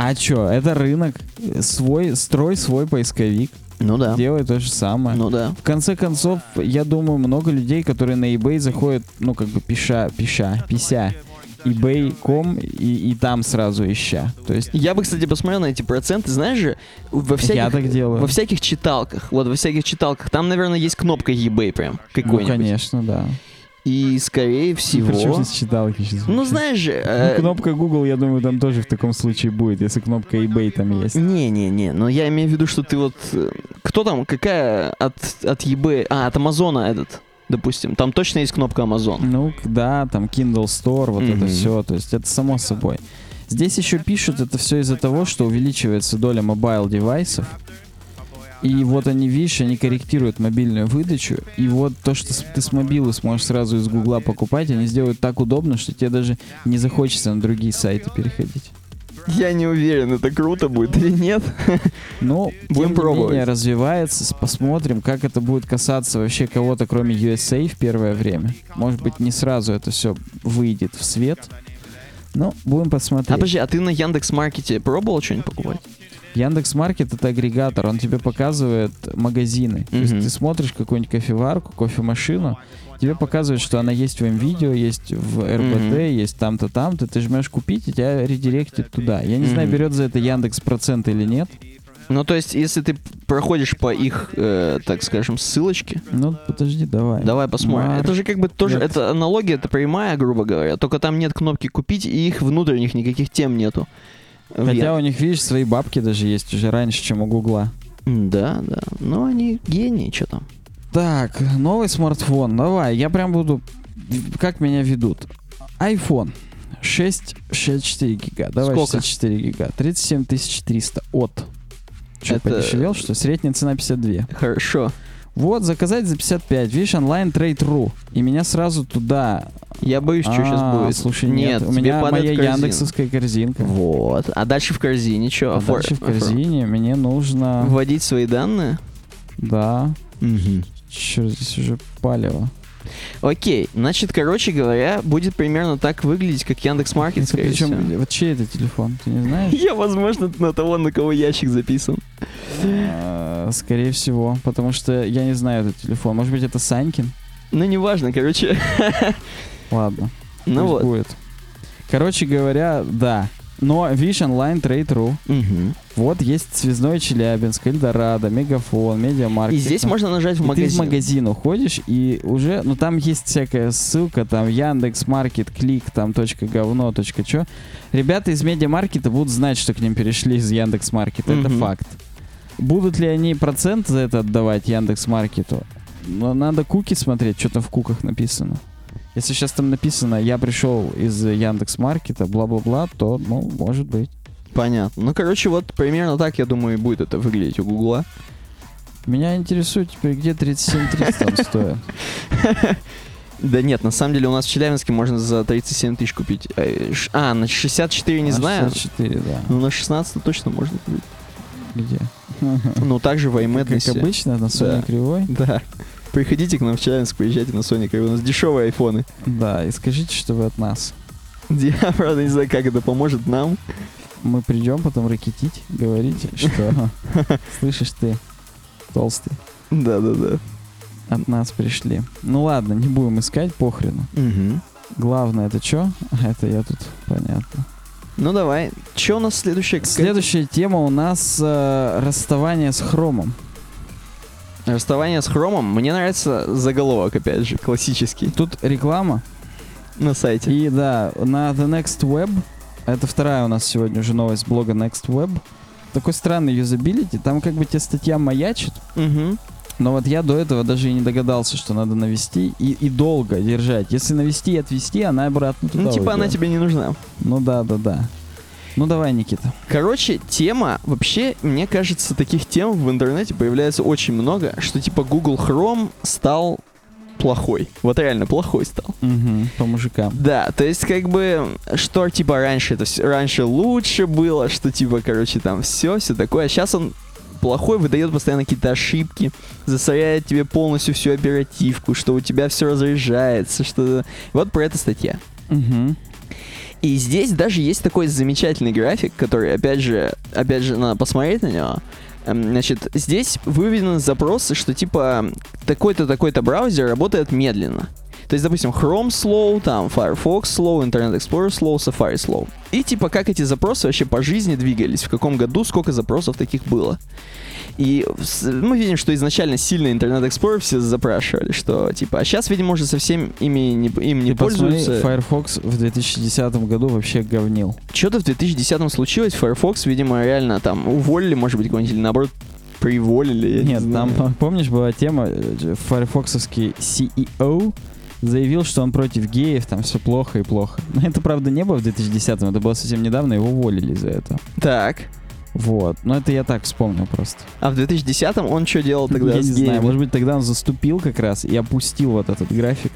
А чё, это рынок, строй свой поисковик, ну да. Делай то же самое. Ну да. В конце концов, я думаю, много людей, которые на eBay заходят, ну как бы пися, ebay.com и там сразу ища. То есть... Я бы, кстати, посмотрел на эти проценты, знаешь же, во всяких читалках, там, наверное, есть кнопка eBay прям какой-нибудь. Ну, конечно, да. И, скорее всего... Причем здесь читалки сейчас? Ну, знаешь же... Кнопка Google, я думаю, там тоже в таком случае будет, если кнопка eBay там есть. Не-не-не, но я имею в виду, что ты вот... Кто там, какая от eBay... А, от Amazon этот, допустим. Там точно есть кнопка Amazon. Ну, да, там Kindle Store, вот это все. То есть это само собой. Здесь еще пишут, это все из-за того, что увеличивается доля мобайл-девайсов. И вот они, видишь, они корректируют мобильную выдачу. И вот то, что ты с мобилы сможешь сразу из Гугла покупать, они сделают так удобно, что тебе даже не захочется на другие сайты переходить. Я не уверен, это круто будет или нет. Ну, будем пробовать. Тем не менее, развивается, посмотрим, как это будет касаться вообще кого-то, кроме USA в первое время. Может быть, не сразу это все выйдет в свет. Ну, будем посмотреть. А подожди, а ты на Яндекс.Маркете пробовал что-нибудь покупать? Яндекс.Маркет — это агрегатор, он тебе показывает магазины. Mm-hmm. То есть ты смотришь какую-нибудь кофеварку, кофемашину, тебе показывают, что она есть в МВидео, есть в РБД, mm-hmm. есть там-то, там-то. Ты жмешь «Купить», и тебя редиректит туда. Я не mm-hmm. знаю, берет за это Яндекс процент или нет. Ну, то есть, если ты проходишь по их, так скажем, ссылочке... Ну, подожди, давай. Давай посмотрим. Это же как бы тоже... Нет. Это аналогия, это прямая, грубо говоря. Только там нет кнопки «Купить», и их внутренних никаких тем нету. Хотя у них, видишь, свои бабки даже есть уже раньше, чем у Гугла. Да, да. Но они гении, что там. Так, новый смартфон. Давай, я прям буду... Как меня ведут? iPhone. 64 гига. Давай. Сколько? 64 гига. 37300 от... Что, это... подешевел, что? Средняя цена 52. Хорошо. Вот, заказать за 55. Видишь, онлайн-трейд.ру. И меня сразу туда... Я боюсь, что сейчас будет. Слушай, нет. У меня моя яндексовская корзинка. Вот. А дальше в корзине что? А дальше в корзине мне нужно... Вводить свои данные? Да. Угу. Черт, здесь уже палево. Окей, значит, короче говоря, будет примерно так выглядеть, как Яндекс.Маркет, это, скорее всего. Вот чей это телефон, ты не знаешь? Я, возможно, на того, на кого ящик записан. Скорее всего, потому что я не знаю этот телефон. Может быть, это Санькин? Ну, неважно, короче. Ладно, ну вот будет. Короче говоря, да. Но, видишь, онлайн-трейд.ру. Угу. Вот есть «Связной Челябинск», «Эльдорадо», «Мегафон», «Медиамаркет». И здесь можно нажать в магазин. Ты в магазин уходишь, и уже... Ну, там есть всякая ссылка, там Яндекс.Маркет, клик, там .говно, .чё. Ребята из «Медиамаркета» будут знать, что к ним перешли из Яндекс.Маркета. Угу. Это факт. Будут ли они процент за это отдавать Яндекс.Маркету? Но надо куки смотреть, что там в куках написано. Если сейчас там написано «Я пришел из Яндекс.Маркета», бла-бла-бла, то, ну, может быть. Понятно. Ну, короче, вот примерно так, я думаю, и будет это выглядеть у Гугла. Меня интересует теперь, где 37300 там стоит. Да нет, на самом деле у нас в Челябинске можно за 37 тысяч купить. А, на 64 не знаю. На 64, да. Ну, на 16 точно можно купить. Где? Ну, также в iMadness. Как обычно, на Sony кривой. Да. Приходите к нам в Челябинск, приезжайте на Sony, у нас дешевые айфоны. Да, и скажите, что вы от нас. Я, правда, не знаю, как это поможет нам. Мы придем, потом ракетить, говорить, что... Слышишь ты, толстый. Да-да-да. От нас пришли. Ну ладно, не будем искать, похрену. Главное, это что? Это я тут, понятно. Ну давай, что у нас следующая? Следующая тема у нас расставание с Хромом. Расставание с Хромом. Мне нравится заголовок, опять же, классический. Тут реклама. На сайте. И да, на The Next Web. Это вторая у нас сегодня уже новость блога Next Web. Такой странный юзабилити. Там как бы тебе статья маячит. Угу. Но вот я до этого даже и не догадался, что надо навести и долго держать. Если навести и отвести, она обратно туда. Ну типа уйдет. Она тебе не нужна. Ну да. Ну давай, Никита. Короче, тема... Вообще, мне кажется, таких тем в интернете появляется очень много, что типа Google Chrome стал плохой. Вот реально плохой стал. Угу, по мужикам. Да, то есть как бы, что типа раньше, то есть, раньше лучше было, что типа, короче, там все такое. А сейчас он плохой, выдает постоянно какие-то ошибки, засоряет тебе полностью всю оперативку, что у тебя все разряжается, что... Вот про это статья. Угу. И здесь даже есть такой замечательный график, который, опять же, надо посмотреть на него. Значит, здесь выведены запросы, что типа такой-то браузер работает медленно. То есть, допустим, Chrome slow, там Firefox slow, Internet Explorer slow, Safari slow. И типа как эти запросы вообще по жизни двигались, в каком году, сколько запросов таких было. И мы видим, что изначально сильно Internet Explorer все запрашивали, что типа, а сейчас, видимо, уже совсем им не пользуются. Посмотри, Firefox в 2010 году вообще говнил. Что-то в 2010 случилось, Firefox, видимо, реально там уволили, может быть, кого-нибудь, или наоборот, приволили. Нет, там, помнишь, была тема, Firefox-овский CEO заявил, что он против геев, там все плохо и плохо. Но это, правда, не было в 2010-м, это было совсем недавно, его уволили за это. Так. Вот. Но это я так вспомнил просто. А в 2010-м он что делал тогда? Я не знаю, может быть, тогда он заступил как раз и опустил вот этот график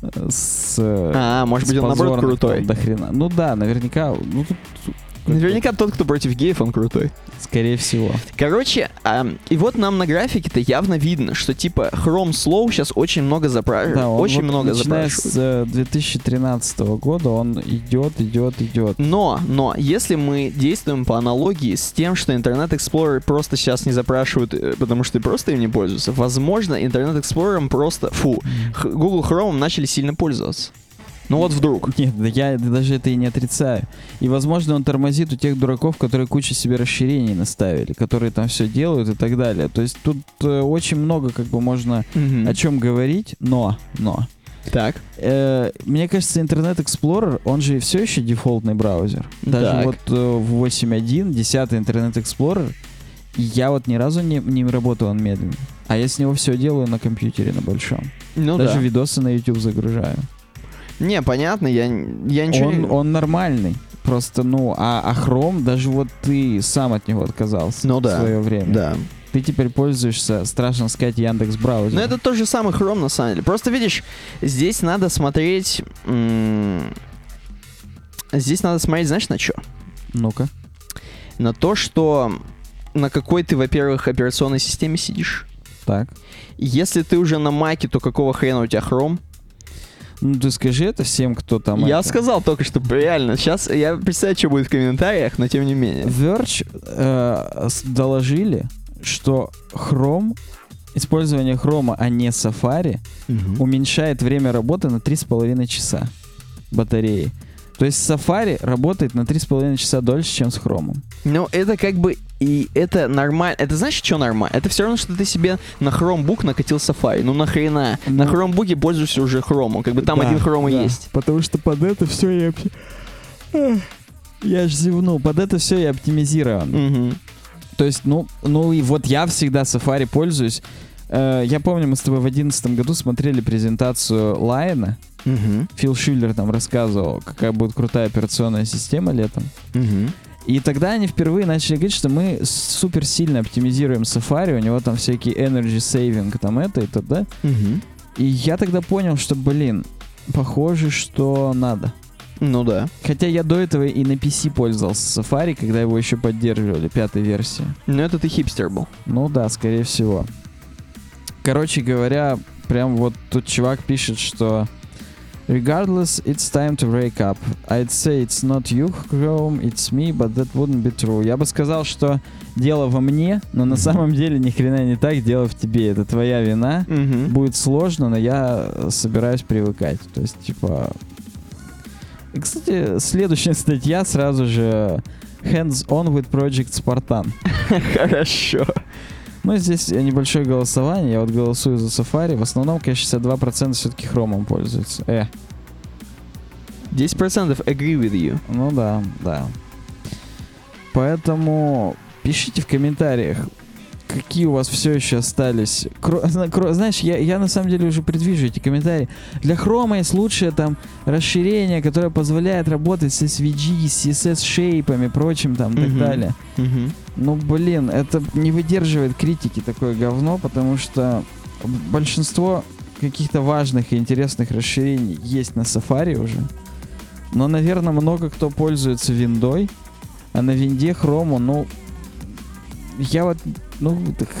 с... А, может быть, он наоборот крутой. До хрена. Ну да, наверняка. Ну, тут Наверняка тот, кто против геев, он крутой. Скорее всего. Короче, и вот нам на графике-то явно видно, что типа Chrome Slow сейчас очень много запрашивает. Да, очень вот много запрашивает. Начиная с 2013 года он идет. Но, если мы действуем по аналогии с тем, что Internet Explorer просто сейчас не запрашивают, потому что просто им не пользуются, возможно, Internet Explorer просто, Google Chrome начали сильно пользоваться. Ну вот вдруг. Нет, я даже это и не отрицаю. И, возможно, он тормозит у тех дураков, которые кучу себе расширений наставили, которые там все делают и так далее. То есть тут очень много как бы можно о чем говорить, но. Так. Мне кажется, Internet Explorer, он же все еще дефолтный браузер. Даже вот в 8.1, 10 Internet Explorer, я вот ни разу не работал он медленно. А я с него все делаю на компьютере, на большом. Ну, даже видосы на YouTube загружаю. Не, понятно, я ничего не... Он нормальный, просто, а Chrome, даже вот ты сам от него отказался в свое время. Да. Ты теперь пользуешься, страшно сказать, Яндекс.Браузером. Ну, это тот же самый Chrome, на самом деле. Просто, видишь, здесь надо смотреть... Здесь надо смотреть, знаешь, на что? Ну-ка. На то, что... На какой ты, во-первых, операционной системе сидишь. Так. Если ты уже на Маке, то какого хрена у тебя Chrome? Ну, ты скажи это всем, кто там... Я сказал только что, реально. Сейчас я представляю, что будет в комментариях, но тем не менее. Verge доложили, что Chrome, использование Chrome, а не Safari, уменьшает время работы на 3,5 часа батареи. То есть Safari работает на 3,5 часа дольше, чем с Chrome. Ну, это как бы... И это нормально. Это знаешь, что нормально? Это все равно, что ты себе на Chromebook накатил Safari. Ну нахрена? На Chromebook пользуешься уже Chrome. Как бы там один Chrome есть. Потому что под это все я ж зевнул. Под это все я оптимизирован. То есть, и вот я всегда Safari пользуюсь. Я помню, мы с тобой в 2011 году смотрели презентацию Лайена. Фил Шиллер там рассказывал, какая будет крутая операционная система летом. И тогда они впервые начали говорить, что мы супер сильно оптимизируем Safari, у него там всякие energy saving, там это и т.д. И я тогда понял, что, похоже, что надо. Ну да. Хотя я до этого и на PC пользовался Safari, когда его еще поддерживали, 5-й версии. Ну это ты хипстер был. Ну да, скорее всего. Короче говоря, прям вот тут чувак пишет, что... Regardless, it's time to break up. I'd say it's not you, Chrome, it's me, but that wouldn't be true. Я бы сказал, что дело во мне, но на самом деле ни хрена не так, дело в тебе. Это твоя вина. Будет сложно, но я собираюсь привыкать. То есть, Кстати, следующая статья сразу же Hands on with Project Spartan. Хорошо. Ну, здесь небольшое голосование. Я вот голосую за Safari. В основном, конечно, 62% все-таки Chrome пользуются. 10% agree with you. Ну да. Поэтому пишите в комментариях, какие у вас все еще остались. Знаешь, я на самом деле уже предвижу эти комментарии. Для Chrome есть лучшее там расширение, которое позволяет работать с SVG, с CSS-шейпами, прочим там и так далее. Это не выдерживает критики такое говно, потому что большинство каких-то важных и интересных расширений есть на Safari уже. Но, наверное, много кто пользуется виндой, а на винде Chrome, я вот...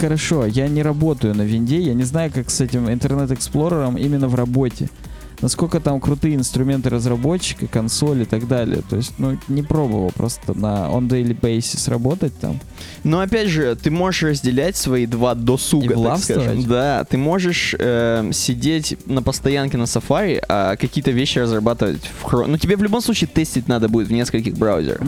хорошо, я не работаю на винде, я не знаю, как с этим интернет-эксплорером именно в работе. Насколько там крутые инструменты разработчика, консоль и так далее. То есть, не пробовал просто на on-daily basis работать там. Но опять же, ты можешь разделять свои два досуга, так скажем. Да, ты можешь сидеть на постоянке на Safari, а какие-то вещи разрабатывать в Chrome. Но тебе в любом случае тестить надо будет в нескольких браузерах.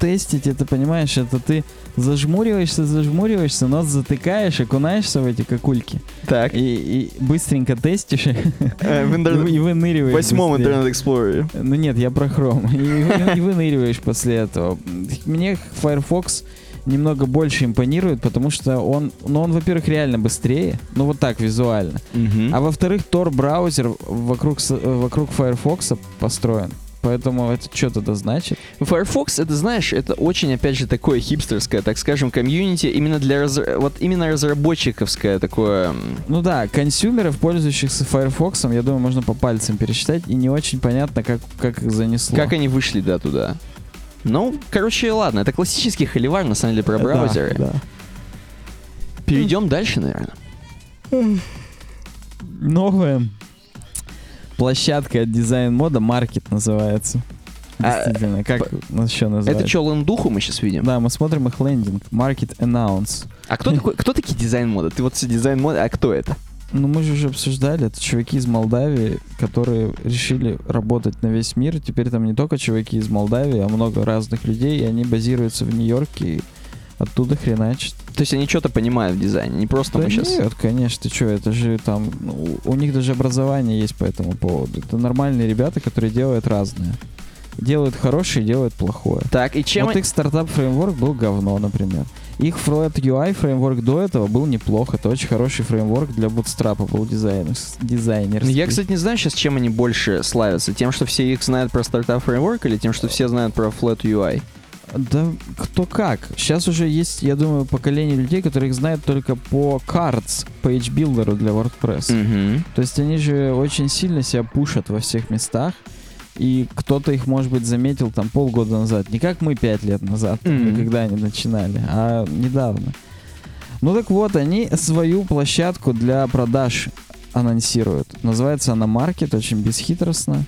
Тестить, это, понимаешь, это ты зажмуриваешься, нос затыкаешь, окунаешься в эти кокульки. Так. И быстренько тестишь. И выныриваешь. В 8-м Internet Explorer. Нет, я про Chrome. И выныриваешь после этого. Мне Firefox немного больше импонирует, потому что он, во-первых, реально быстрее. Вот так, визуально. А во-вторых, Tor-браузер вокруг Firefox построен. Поэтому это что тогда значит? Firefox, это, знаешь, это очень, опять же, такое хипстерское, так скажем, комьюнити, именно для именно разработчиковское такое... Консюмеров, пользующихся Firefox, я думаю, можно по пальцам пересчитать, и не очень понятно, как их занесло. Как они вышли, туда. Ну, короче, ладно, это классический холивар, на самом деле, про браузеры. Да, да. Перейдем дальше, наверное. Новая площадка от Designmodo, Market называется. Действительно, как нас еще называют? Это что, лендуху мы сейчас видим? Да, мы смотрим их лендинг. Market Announce. А кто такие Designmodo? Ты вот с Designmodo, а кто это? Ну, мы же уже обсуждали, это чуваки из Молдавии, которые решили работать на весь мир. Теперь там не только чуваки из Молдавии, а много разных людей, и они базируются в Нью-Йорке и оттуда хреначат. То есть они что-то понимают в дизайне, не просто да мы сейчас... Да нет, конечно, ты что, это же там... Ну, у них даже образование есть по этому поводу. Это нормальные ребята, которые делают разное. Делают хорошее, делают плохое. Так, и чем... Вот их стартап-фреймворк был говно, например. Их Flat UI фреймворк до этого был неплох. Это очень хороший фреймворк для Bootstrap, был дизайнерский. Я, кстати, не знаю сейчас, чем они больше славятся. Тем, что все их знают про стартап фреймворк, или тем, что все знают про Flat UI? Да кто как. Сейчас уже есть, я думаю, поколение людей, которые их знают только по Cards, пейдж-билдеру для WordPress. Mm-hmm. То есть они же очень сильно себя пушат во всех местах. И кто-то их, может быть, заметил там полгода назад. Не как мы 5 лет назад, когда они начинали, а недавно. Ну так вот, они свою площадку для продаж анонсируют. Называется она Market, очень бесхитростно.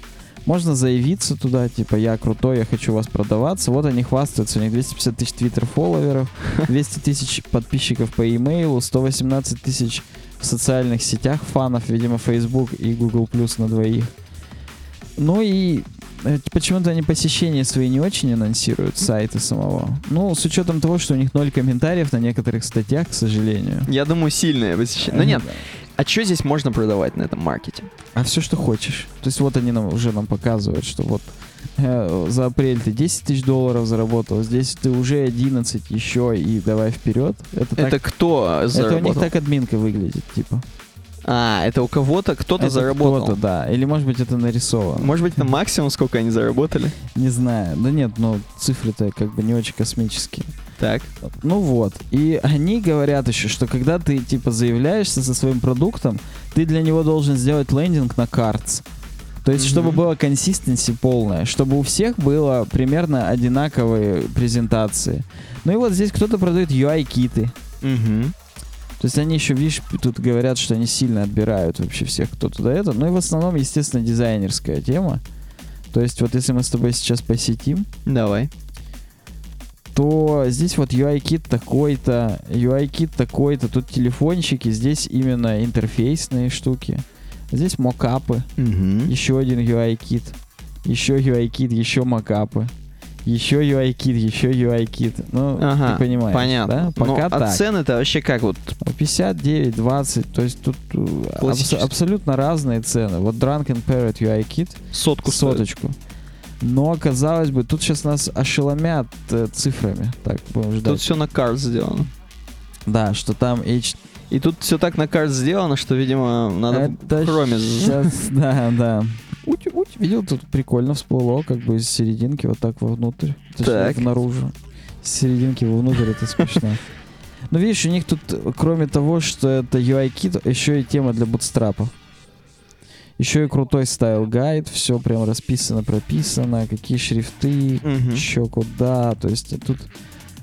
Можно заявиться туда, типа, я крутой, я хочу вас продаваться. Вот они хвастаются, у них 250 тысяч твиттер-фолловеров, 200 тысяч подписчиков по e-mail, 118 тысяч в социальных сетях фанов, видимо, Facebook и Google+, на двоих. Ну и почему-то они посещения свои не очень анонсируют, сайта самого. Ну, с учетом того, что у них 0 комментариев на некоторых статьях, к сожалению. Я думаю, сильное посещение. Но нет, а что здесь можно продавать на этом маркете? А все, что хочешь. То есть вот они уже нам показывают, что вот за апрель ты $10,000 заработал, здесь ты уже 11 еще, и давай вперед. Это так, кто заработал? Это у них так админка выглядит, типа. А, это у кого-то, кто-то это заработал. Кто-то, да. Или, может быть, это нарисовано. Может быть, это максимум, сколько они заработали? Не знаю. Да нет, но цифры-то как бы не очень космические. Так. Ну вот. И они говорят еще, что когда ты, типа, заявляешься со своим продуктом, ты для него должен сделать лендинг на Cards. То есть, чтобы было консистенси полное, чтобы у всех было примерно одинаковые презентации. Ну и вот здесь кто-то продает UI-киты. То есть они еще, видишь, тут говорят, что они сильно отбирают вообще всех, кто туда это. Ну и в основном, естественно, дизайнерская тема. То есть вот если мы с тобой сейчас посетим... Давай. То здесь вот UI-кит такой-то, тут телефончики, здесь именно интерфейсные штуки. Здесь мокапы, еще один UI-кит, еще UI-кит, еще мокапы. Еще UI-кит, еще UI-кит. Ну, ага, ты понимаешь, понятно. Да? Пока так. А цены-то вообще как вот? 59, 20, то есть тут абсолютно разные цены. Вот Drunk and Parrot UI-кит. Соточку. Но, казалось бы, тут сейчас нас ошеломят цифрами. Так, будем ждать. Тут все на карт сделано. Да, что там И тут все так на карт сделано, что, видимо, надо Chrome. Да. Видел, тут прикольно всплыло, как бы из серединки вот так вовнутрь. Точнее, наружу. С серединки вовнутрь, это смешно. Ну, видишь, у них тут, кроме того, что это UI-кит, еще и тема для бутстрапов. Еще и крутой стайл-гайд, все прям расписано, прописано, какие шрифты, еще куда. То есть тут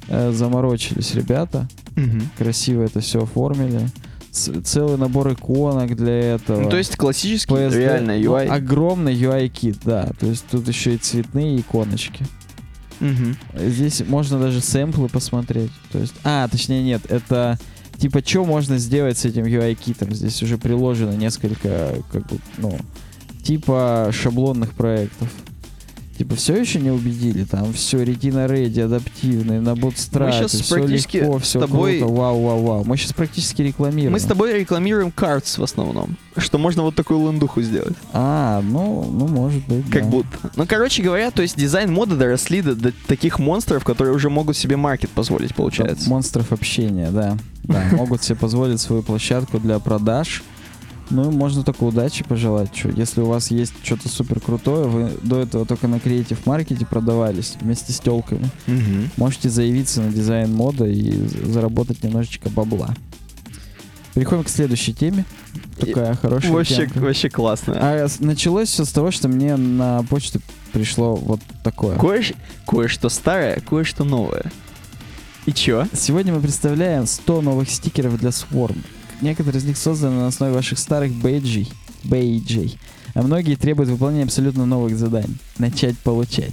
заморочились ребята, красиво это все оформили. Целый набор иконок для этого. Ну, то есть классический, реально UI. Ну, огромный UI-кит, да. То есть тут еще и цветные иконочки. Здесь можно даже сэмплы посмотреть. То есть, точнее нет, это типа, что можно сделать с этим UI-китом. Здесь уже приложено несколько, как бы, ну, типа шаблонных проектов. Типа, все еще не убедили, там все Retina-ready, адаптивный, на Bootstrap, все легко, все тобой... круто, вау. Мы сейчас практически рекламируем. Мы с тобой рекламируем Cards в основном, что можно вот такую ландуху сделать. Ну может быть, как да. будто. Ну, короче говоря, то есть Designmodo доросли до таких монстров, которые уже могут себе маркет позволить, получается. Да, монстров общения, да. Могут себе позволить свою площадку для продаж. Ну, можно только удачи пожелать. Если у вас есть что-то супер крутое, вы до этого только на креатив-маркете продавались вместе с тёлками. Можете заявиться на Designmodo и заработать немножечко бабла. Переходим к следующей теме. Такая хорошая тема. Вообще классно. А началось все с того, что мне на почту пришло вот такое. Кое-что старое, кое-что новое. И чё? Сегодня мы представляем 100 новых стикеров для Swarm. Некоторые из них созданы на основе ваших старых бейджей. А многие требуют выполнения абсолютно новых заданий. Начать получать.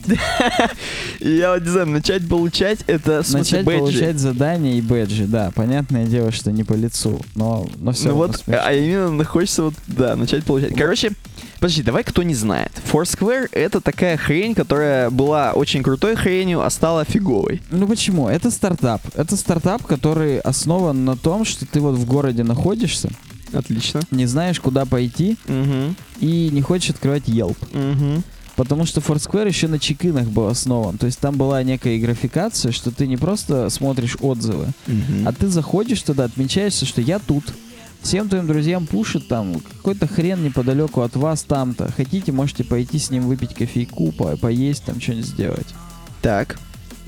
Я вот не знаю, начать получать это в смысле бэджи. Начать получать задания и бэджи, да. Понятное дело, что не по лицу, но все. Ну вот, а именно хочется вот, да, начать получать. Короче, подожди, давай кто не знает. Foursquare — это такая хрень, которая была очень крутой хренью, а стала фиговой. Ну почему? Это стартап. Это стартап, который основан на том, что ты вот в городе находишься. Отлично. Не знаешь, куда пойти, и не хочешь открывать Yelp. Потому что Foursquare еще на чекинах был основан. То есть там была некая графикация, что ты не просто смотришь отзывы, а ты заходишь туда, отмечаешься, что я тут. Всем твоим друзьям пушит там какой-то хрен неподалеку от вас там-то. Хотите, можете пойти с ним выпить кофейку, поесть, там что-нибудь сделать. Так.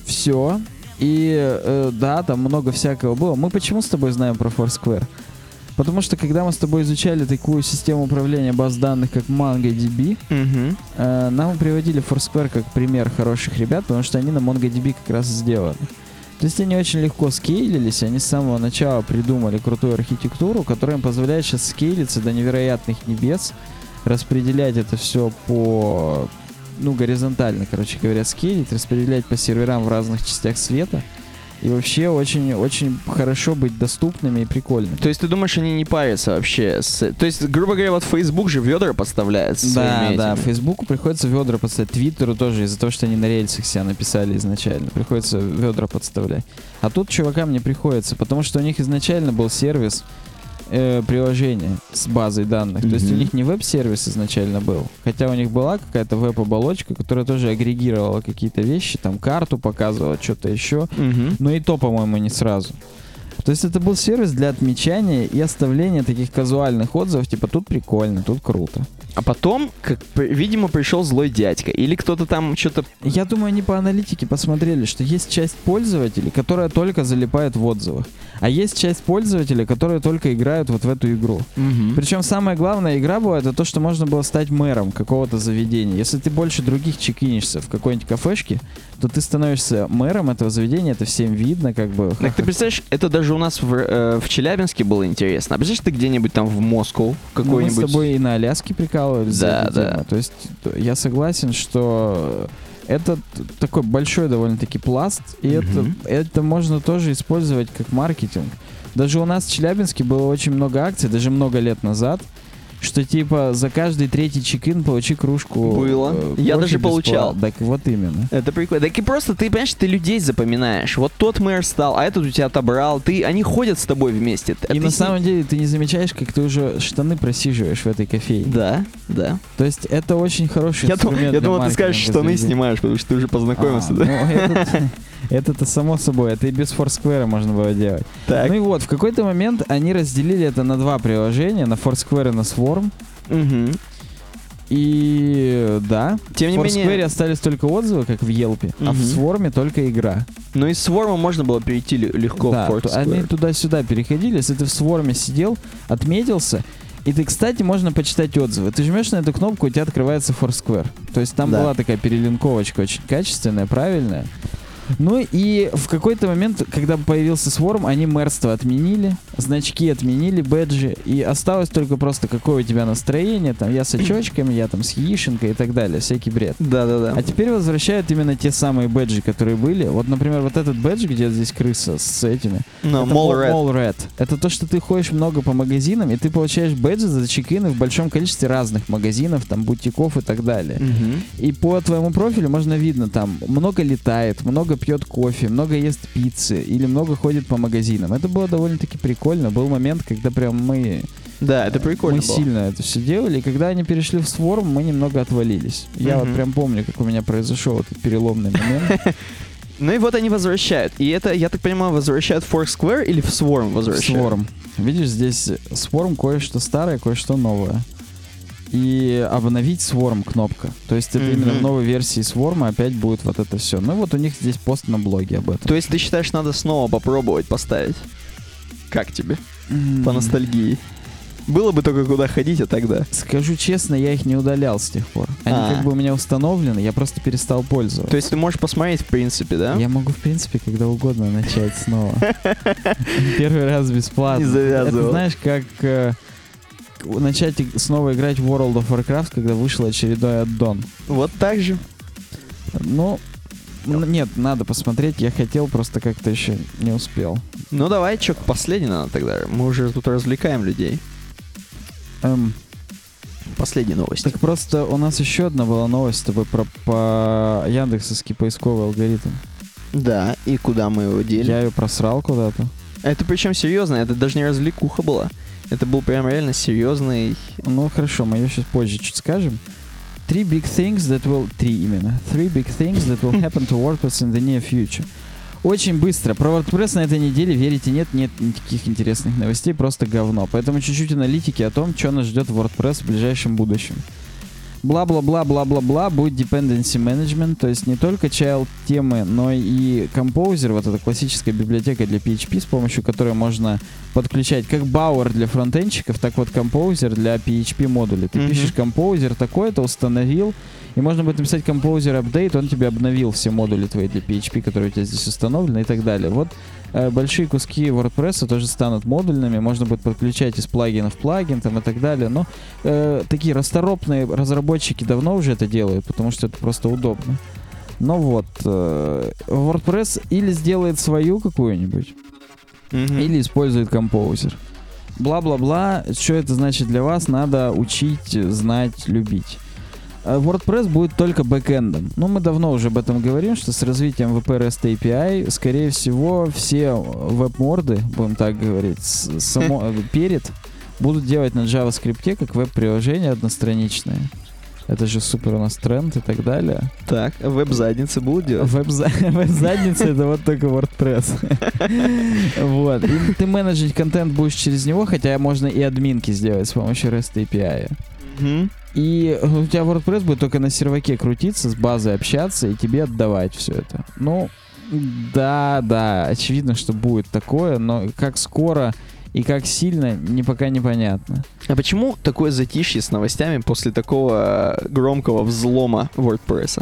Все. И да, там много всякого было. Мы почему с тобой знаем про Foursquare? Потому что, когда мы с тобой изучали такую систему управления баз данных, как MongoDB, нам приводили Foursquare как пример хороших ребят, потому что они на MongoDB как раз сделаны. То есть они очень легко скейлились, они с самого начала придумали крутую архитектуру, которая им позволяет сейчас скейлиться до невероятных небес, распределять это все по... ну, горизонтально, короче говоря, скейлить, распределять по серверам в разных частях света. И вообще очень-очень хорошо быть доступными и прикольными. То есть ты думаешь, они не парятся вообще с... То есть, грубо говоря, вот Facebook же ведра подставляет. Да, да, Facebook'у приходится ведра подставлять. Твиттеру тоже, из-за того, что они на рельсах себя написали изначально. Приходится ведра подставлять. А тут чувакам не приходится, потому что у них изначально был сервис приложения с базой данных. То есть у них не веб-сервис изначально был. Хотя у них была какая-то веб-оболочка, которая тоже агрегировала какие-то вещи, там карту показывала, что-то еще. Но и то, по-моему, не сразу. То есть это был сервис для отмечания и оставления таких казуальных отзывов, типа тут прикольно, тут круто. А потом, как, видимо, пришел злой дядька. Или кто-то там что-то... Я думаю, они по аналитике посмотрели, что есть часть пользователей, которая только залипает в отзывах. А есть часть пользователей, которые только играют вот в эту игру. Причем самая главная игра была, это то, что можно было стать мэром какого-то заведения. Если ты больше других чекинишься в какой-нибудь кафешке, то ты становишься мэром этого заведения, это всем видно, как бы. Так ты представляешь, это даже у нас в Челябинске было интересно. А представляешь, ты где-нибудь там в Москву какой-нибудь... Ну, мы с тобой и на Аляске прикалывались. Да, да. То есть я согласен, что это такой большой довольно-таки пласт, и это можно тоже использовать как маркетинг. Даже у нас в Челябинске было очень много акций, даже много лет назад, что типа за каждый третий чекин получи кружку. Было. Я даже получал. Так вот именно. Это прикольно. Так и просто ты, понимаешь, ты людей запоминаешь. Вот тот мэр стал, а этот у тебя отобрал. Они ходят с тобой вместе. И на самом деле ты не замечаешь, как ты уже штаны просиживаешь в этой кофейне. Да, да. То есть это очень хороший инструмент. Я думал, ты скажешь, штаны снимаешь, потому что ты уже познакомился. Это-то само собой. Это и без Foursquare можно было делать. Ну и вот, в какой-то момент они разделили это на два приложения. На Foursquare и на Swarm. И да, тем не менее, в Foursquare остались только отзывы, как в Yelp, а в Swarm только игра. Но из Swarm можно было перейти легко в Foursquare. Они туда-сюда переходили. Если ты в Swarm сидел, отметился, и ты, кстати, можно почитать отзывы. Ты жмешь на эту кнопку, у тебя открывается Foursquare. То есть там была такая перелинковочка очень качественная, правильная. Ну и в какой-то момент, когда появился Swarm, они мэрство отменили, значки отменили, бэджи, и осталось только просто какое у тебя настроение, там я с очочками, я там с яишенкой и так далее, всякий бред. Да-да-да. А теперь возвращают именно те самые бэджи, которые были. Вот, например, вот этот бэдж, где здесь крыса с этими. Mall Red. Это то, что ты ходишь много по магазинам, и ты получаешь бэджи за чекины в большом количестве разных магазинов, там, бутиков и так далее. И по твоему профилю можно видно, там, много летает, много пьет кофе, много ест пиццы или много ходит по магазинам. Это было довольно-таки прикольно. Был момент, когда прям мы... Да, это прикольно. Мы было. Сильно это все делали. И когда они перешли в Swarm, мы немного отвалились. Я вот прям помню, как у меня произошел этот переломный момент. Ну и вот они возвращают. И это, я так понимаю, возвращают в Foursquare или в Swarm возвращают? В Swarm. Видишь, здесь Swarm кое-что старое, кое-что новое. И обновить Swarm кнопка. То есть это именно в новой версии Swarm опять будет вот это все. Ну вот у них здесь пост на блоге об этом. То есть ты считаешь, надо снова попробовать поставить? Как тебе? По ностальгии. Было бы только куда ходить, а тогда. Скажу честно, я их не удалял с тех пор. Они как бы у меня установлены, я просто перестал пользоваться. То есть ты можешь посмотреть, в принципе, да? Я могу, в принципе, когда угодно начать снова. Первый раз бесплатно. Не завязывал. Это знаешь, как... начать снова играть в World of Warcraft, когда вышел очередной аддон. Вот так же. Ну, нет, надо посмотреть. Я хотел, просто как-то еще не успел. Ну, давай, чё, последний надо тогда. Мы уже тут развлекаем людей. Последняя новость. Так просто у нас еще одна была новость с тобой про яндексовский поисковый алгоритм. Да, и куда мы его дели? Я ее просрал куда-то. Это причем серьезно, это даже не развлекуха была. Это был прям реально серьезный... Ну, хорошо, мы ее сейчас позже чуть скажем. Three big things that will happen to WordPress in the near future. Очень быстро. Про WordPress на этой неделе, верите, нет никаких интересных новостей, просто говно. Поэтому чуть-чуть аналитики о том, что нас ждет WordPress в ближайшем будущем. Бла-бла-бла-бла-бла-бла, будет dependency management, то есть не только child-темы, но и Composer, вот эта классическая библиотека для PHP, с помощью которой можно подключать как Bower для фронтенчиков, так вот Composer для PHP-модулей. Ты пишешь Composer такой-то, установил, и можно будет написать Composer Update, он тебе обновил все модули твои для PHP, которые у тебя здесь установлены и так далее. Вот большие куски WordPress тоже станут модульными, можно будет подключать из плагина в плагин там, и так далее. Но такие расторопные разработчики давно уже это делают, потому что это просто удобно. Но вот, WordPress или сделает свою какую-нибудь, или использует Composer. Бла-бла-бла, что это значит для вас? Надо учить, знать, любить. WordPress будет только бэкэндом. Ну, мы давно уже об этом говорим, что с развитием WP REST API, скорее всего, все веб-морды, будем так говорить, перед, будут делать на JavaScript как веб-приложения одностраничные. Это же супер у нас тренд и так далее. Так, веб-задницы будут делать? Веб-задницы — это вот только WordPress. Вот. И ты менеджить контент будешь через него, хотя можно и админки сделать с помощью REST API. И у тебя WordPress будет только на серваке крутиться, с базой общаться и тебе отдавать все это. Ну, да, очевидно, что будет такое, но как скоро и как сильно, пока непонятно. А почему такое затишье с новостями после такого громкого взлома WordPress?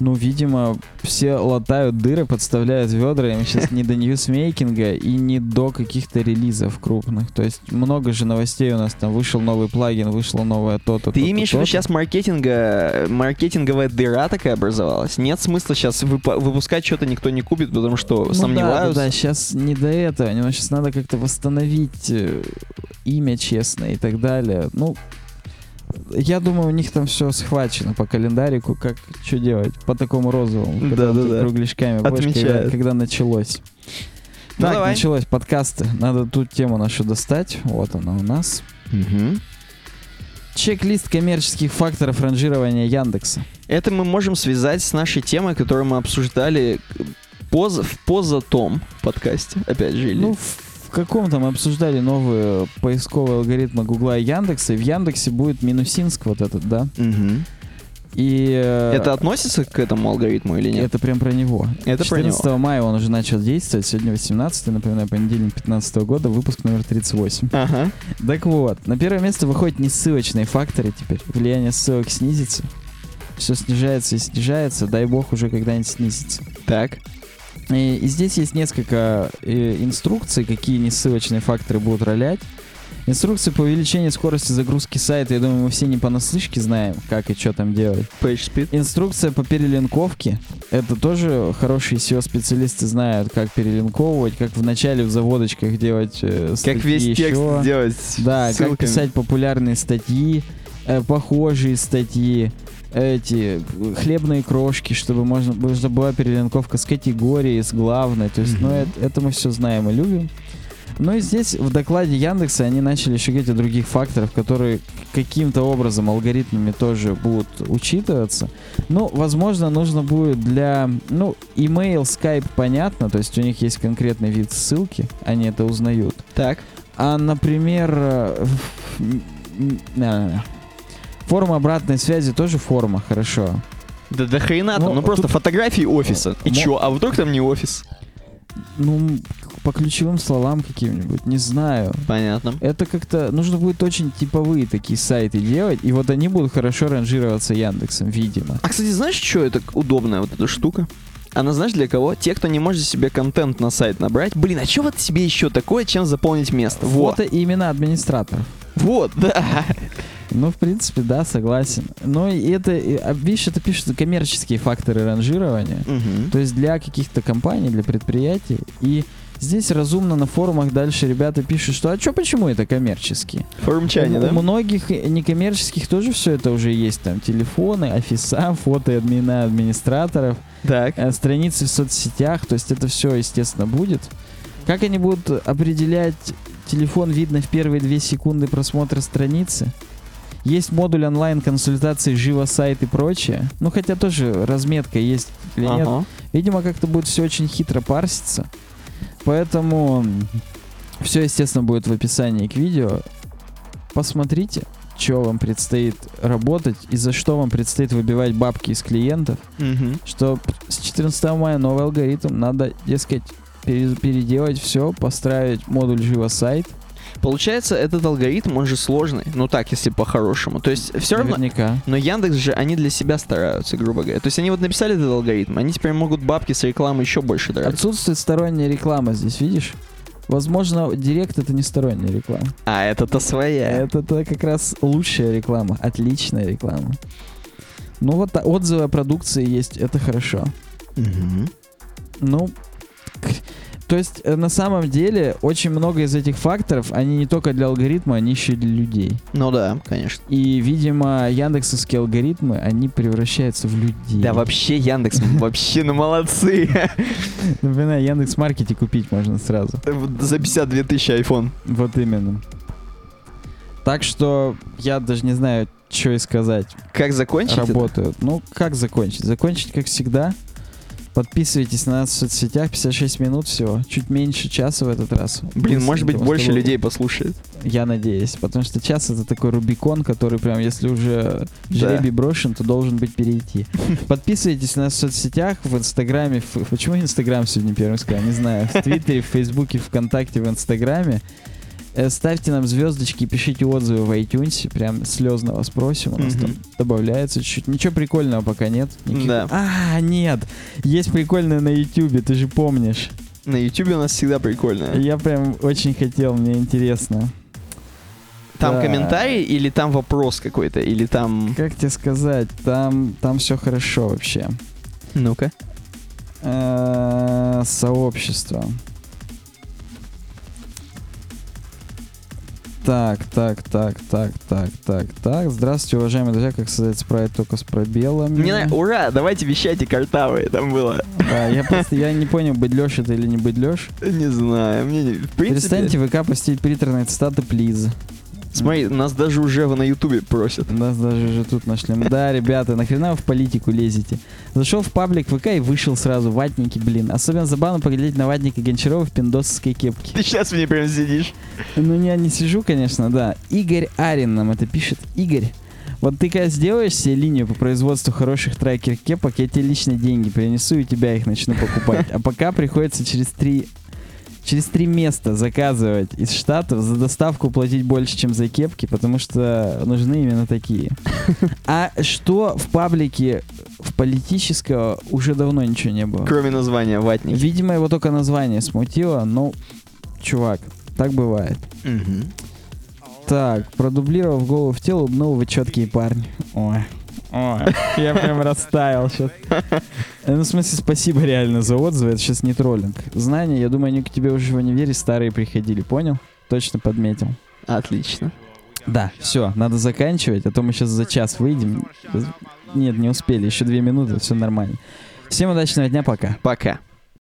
Ну, видимо, все латают дыры, подставляют ведра, им сейчас не до ньюсмейкинга и не до каких-то релизов крупных. То есть много же новостей у нас там. Вышел новый плагин, вышло новое то-то. Ты имеешь в виду сейчас маркетинговая дыра такая образовалась? Нет смысла сейчас выпускать что-то, никто не купит, потому что сомневаются. Да, сейчас не до этого. Сейчас надо как-то восстановить имя честное и так далее. Ну... Я думаю, у них там все схвачено по календарику, как что делать, по такому розовому, когда кругляшками будешь, когда началось. Ну, так, давай. Началось подкасты, надо тут тему нашу достать, вот она у нас. Чек-лист коммерческих факторов ранжирования Яндекса. Это мы можем связать с нашей темой, которую мы обсуждали в позатом подкасте, опять же, или... В каком-то мы обсуждали новые поисковые алгоритмы Гугла и Яндекса, и в Яндексе будет минусинск вот этот, да? И это относится к этому алгоритму или нет? Это прям про него. 14 мая он уже начал действовать, сегодня 18, напоминаю, понедельник 2015 года, выпуск номер 38. Так вот, на первое место выходят нессылочные факторы теперь, влияние ссылок снизится, все снижается и снижается, дай бог уже когда-нибудь снизится. Так. И здесь есть несколько инструкций, какие нессылочные факторы будут ролять. Инструкции по увеличению скорости загрузки сайта, я думаю, мы все не понаслышке знаем, как и что там делать. PageSpeed. Инструкция по перелинковке. Это тоже хорошие SEO-специалисты знают, как перелинковывать, как вначале в заводочках делать статьи. Как весь текст делать ссылками. Как писать популярные статьи, похожие статьи. Эти хлебные крошки, чтобы можно была перелинковка с категории, с главной. То есть, это мы все знаем и любим. Ну и здесь в докладе Яндекса они начали еще говорить о других факторах, которые каким-то образом алгоритмами тоже будут учитываться. Ну, возможно, нужно будет для... Email, Skype, понятно. То есть у них есть конкретный вид ссылки. Они это узнают. Так. А, например... Форма обратной связи тоже форма, хорошо. Да хрена там, просто фотографии офиса. И чё, а вдруг там не офис? по ключевым словам каким-нибудь, не знаю. Понятно. Это как-то нужно будет очень типовые такие сайты делать, и вот они будут хорошо ранжироваться Яндексом, видимо. А, кстати, знаешь, что это удобная вот эта штука? Она, знаешь, для кого? Те, кто не может себе контент на сайт набрать. Блин, а что вот тебе еще такое, чем заполнить место? Вот. Это именно администратор. Вот, да. Ну, в принципе, да, согласен. Но это, видишь, это пишут коммерческие факторы ранжирования. Угу. То есть для каких-то компаний, для предприятий. И здесь разумно на форумах дальше ребята пишут, что а чё, почему это коммерческие? Форумчане, да? У многих некоммерческих тоже все это уже есть. Там телефоны, офиса, фото админа, администраторов, так. Страницы в соцсетях. То есть это все, естественно, будет. Как они будут определять, телефон видно в первые 2 секунды просмотра страницы? Есть модуль онлайн-консультации, живо сайт и прочее. Ну, хотя тоже разметка есть или нет. Ага. Видимо, как-то будет все очень хитро парситься. Поэтому все, естественно, будет в описании к видео. Посмотрите, что вам предстоит работать и за что вам предстоит выбивать бабки из клиентов. Угу. Что с 14 мая новый алгоритм. Надо, дескать, переделать все, поставить модуль живо сайт. Получается, этот алгоритм, он же сложный. Ну так, если по-хорошему. То есть все наверняка. Равно... Но Яндекс же, они для себя стараются, грубо говоря. То есть они вот написали этот алгоритм, они теперь могут бабки с рекламы еще больше тратить. Отсутствует сторонняя реклама здесь, видишь? Возможно, Директ — это не сторонняя реклама. А это-то своя. Это-то как раз лучшая реклама, отличная реклама. Ну вот отзывы о продукции есть, это хорошо. Угу. Ну... То есть, на самом деле, очень много из этих факторов, они не только для алгоритма, они еще и для людей. Ну да, конечно. И, видимо, яндексовские алгоритмы, они превращаются в людей. Да вообще Яндекс, вообще, ну молодцы. Например, Яндекс.Маркете купить можно сразу. За 52 тысячи iPhone. Вот именно. Так что, я даже не знаю, что и сказать. Как закончить? Работают. Ну, как закончить? Закончить, как всегда. Подписывайтесь на нас в соцсетях, 56 минут всего, чуть меньше часа в этот раз. Блин, может быть, больше людей послушает. Я надеюсь, потому что час — это такой Рубикон, который прям, если уже жребий брошен, то должен быть перейти. Подписывайтесь на нас в соцсетях, в Инстаграме. Почему Инстаграм сегодня первым сказал? Не знаю. В Твиттере, в Фейсбуке, ВКонтакте, в Инстаграме. Ставьте нам звездочки, пишите отзывы в iTunes, прям слезно вас просим, у нас там добавляется чуть-чуть. Ничего прикольного пока нет. Да. А, нет, есть прикольное на YouTube, ты же помнишь. На YouTube у нас всегда прикольное. Я прям очень хотел, мне интересно. Там комментарий или там вопрос какой-то, или там... Как тебе сказать, там все хорошо вообще. Ну-ка. Сообщество. Так. Здравствуйте, уважаемые друзья. Как создать спрайт только с пробелами? Ура! Давайте вещайте картавые. Там было. Да, я не понял, быть Лёш это или не быть Лёш. Не знаю. Перестаньте ВК постить приторные цитаты, плиз. Смотри, нас даже уже на Ютубе просят. Нас даже уже тут нашли. Да, ребята, нахрена вы в политику лезете? Зашел в паблик ВК и вышел сразу. Ватники, блин. Особенно забавно поглядеть на ватника Гончарова в пиндосовской кепке. Ты сейчас мне прям сидишь. Ну, я не сижу, конечно, да. Игорь Арин нам это пишет. Игорь, вот ты когда сделаешь себе линию по производству хороших трекер-кепок, я тебе лично деньги принесу и у тебя их начну покупать. А пока приходится через три места заказывать из Штатов, за доставку платить больше, чем за кепки, потому что нужны именно такие. А что в паблике, в политического, уже давно ничего не было. Кроме названия «Ватник». Видимо, его только название смутило, но, чувак, так бывает. Угу. Так, продублировав голову в тело, убнул, вы четкие парни. Ой, я прям растаял сейчас. Ну, в смысле, спасибо реально за отзывы, это сейчас не троллинг. Знания, я думаю, они к тебе уже в универе старые приходили, понял? Точно подметил. Отлично. Да, все, надо заканчивать, а то мы сейчас за час выйдем. Нет, не успели, еще 2 минуты, все нормально. Всем удачного дня, пока. Пока.